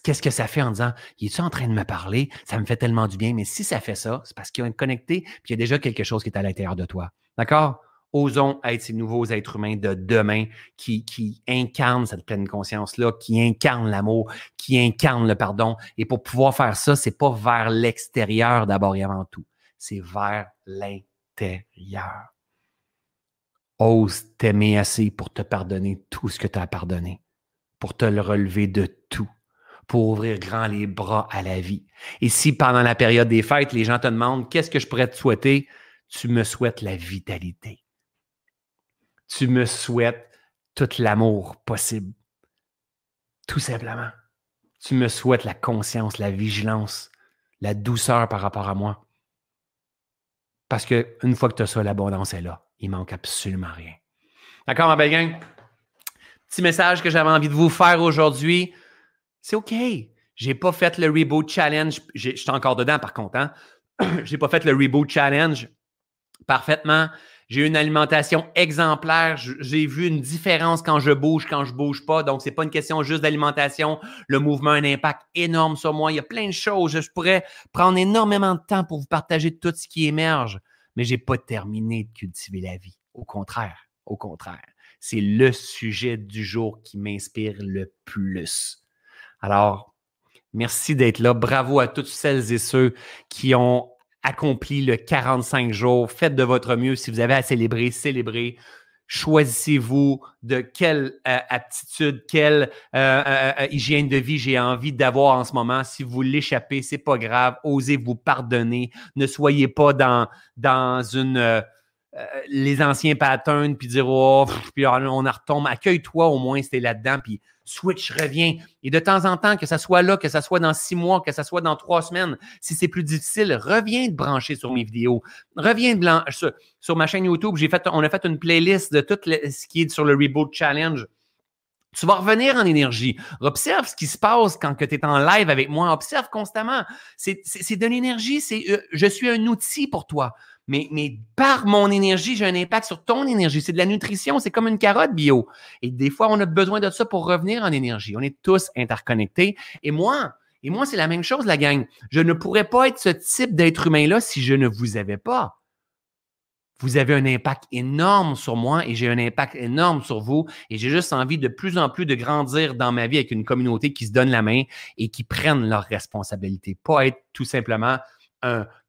qu'est-ce que ça fait en disant « Es-tu en train de me parler? Ça me fait tellement du bien. » Mais si ça fait ça, c'est parce qu'il y a une connecté puis il y a déjà quelque chose qui est à l'intérieur de toi. D'accord? Osons être ces nouveaux êtres humains de demain qui incarnent cette pleine conscience-là, qui incarnent l'amour, qui incarnent le pardon. Et pour pouvoir faire ça, c'est pas vers l'extérieur d'abord et avant tout. C'est vers l'intérieur. Ose t'aimer assez pour te pardonner tout ce que tu as pardonné, pour te le relever de tout, pour ouvrir grand les bras à la vie. Et si pendant la période des fêtes, les gens te demandent « Qu'est-ce que je pourrais te souhaiter? » Tu me souhaites la vitalité. Tu me souhaites tout l'amour possible. Tout simplement. Tu me souhaites la conscience, la vigilance, la douceur par rapport à moi. Parce qu'une fois que tu as ça, l'abondance est là. Il ne manque absolument rien. D'accord, ma belle gang? Petit message que j'avais envie de vous faire aujourd'hui. C'est OK. Je n'ai pas fait le Reboot Challenge. Je suis encore dedans, par contre. Hein? Je n'ai pas fait le Reboot Challenge parfaitement. J'ai une alimentation exemplaire. J'ai vu une différence quand je bouge pas. Donc, c'est pas une question juste d'alimentation. Le mouvement a un impact énorme sur moi. Il y a plein de choses. Je pourrais prendre énormément de temps pour vous partager tout ce qui émerge, mais j'ai pas terminé de cultiver la vie. Au contraire. C'est le sujet du jour qui m'inspire le plus. Alors, merci d'être là. Bravo à toutes celles et ceux qui ont accompli le 45 jours. Faites de votre mieux. Si vous avez à célébrer, célébrez. Choisissez-vous de quelle aptitude, quelle hygiène de vie j'ai envie d'avoir en ce moment. Si vous l'échappez, c'est pas grave. Osez vous pardonner. Ne soyez pas dans une les anciens patterns puis dire « Oh, puis on en retombe. » Accueille-toi au moins si t'es là-dedans puis switch, reviens. Et de temps en temps, que ça soit là, que ça soit dans 6 mois, que ça soit dans 3 semaines, si c'est plus difficile, reviens te brancher sur mes vidéos. Reviens sur ma chaîne YouTube. On a fait une playlist de tout ce qui est sur le Reboot Challenge. Tu vas revenir en énergie. Observe ce qui se passe quand tu es en live avec moi. Observe constamment. C'est de l'énergie. Je suis un outil pour toi. Mais par mon énergie, j'ai un impact sur ton énergie. C'est de la nutrition, c'est comme une carotte bio. Et des fois, on a besoin de ça pour revenir en énergie. On est tous interconnectés. Et moi, c'est la même chose, la gang. Je ne pourrais pas être ce type d'être humain-là si je ne vous avais pas. Vous avez un impact énorme sur moi et j'ai un impact énorme sur vous. Et j'ai juste envie de plus en plus de grandir dans ma vie avec une communauté qui se donne la main et qui prennent leurs responsabilités. Pas être tout simplement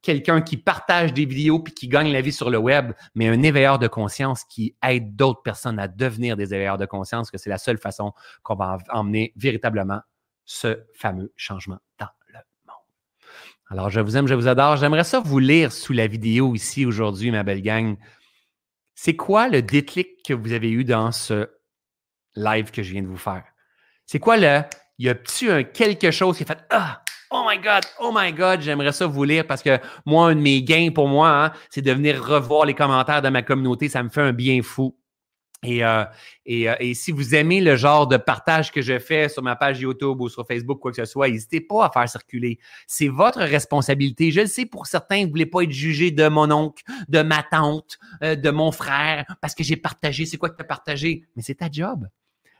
quelqu'un qui partage des vidéos puis qui gagne la vie sur le web, mais un éveilleur de conscience qui aide d'autres personnes à devenir des éveilleurs de conscience, que c'est la seule façon qu'on va emmener véritablement ce fameux changement dans le monde. Alors, je vous aime, je vous adore. J'aimerais ça vous lire sous la vidéo ici aujourd'hui, ma belle gang. C'est quoi le déclic que vous avez eu dans ce live que je viens de vous faire? C'est quoi y a-t-il quelque chose qui a fait « Ah! » Oh my God, j'aimerais ça vous lire parce que moi, un de mes gains pour moi, c'est de venir revoir les commentaires de ma communauté. Ça me fait un bien fou. Et si vous aimez le genre de partage que je fais sur ma page YouTube ou sur Facebook, quoi que ce soit, n'hésitez pas à faire circuler. C'est votre responsabilité. Je le sais, pour certains, vous ne voulez pas être jugé de mon oncle, de ma tante, de mon frère, parce que j'ai partagé. C'est quoi que tu as partagé? Mais c'est ta job.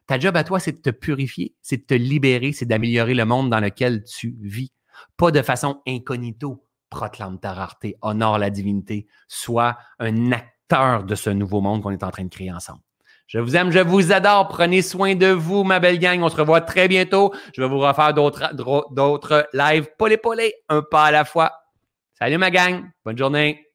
Ta job à toi, c'est de te purifier, c'est de te libérer, c'est d'améliorer le monde dans lequel tu vis. Pas de façon incognito. Proclame ta rareté, honore la divinité, sois un acteur de ce nouveau monde qu'on est en train de créer ensemble. Je vous aime, je vous adore. Prenez soin de vous, ma belle gang. On se revoit très bientôt. Je vais vous refaire d'autres lives. Polé, polé, un pas à la fois. Salut, ma gang. Bonne journée.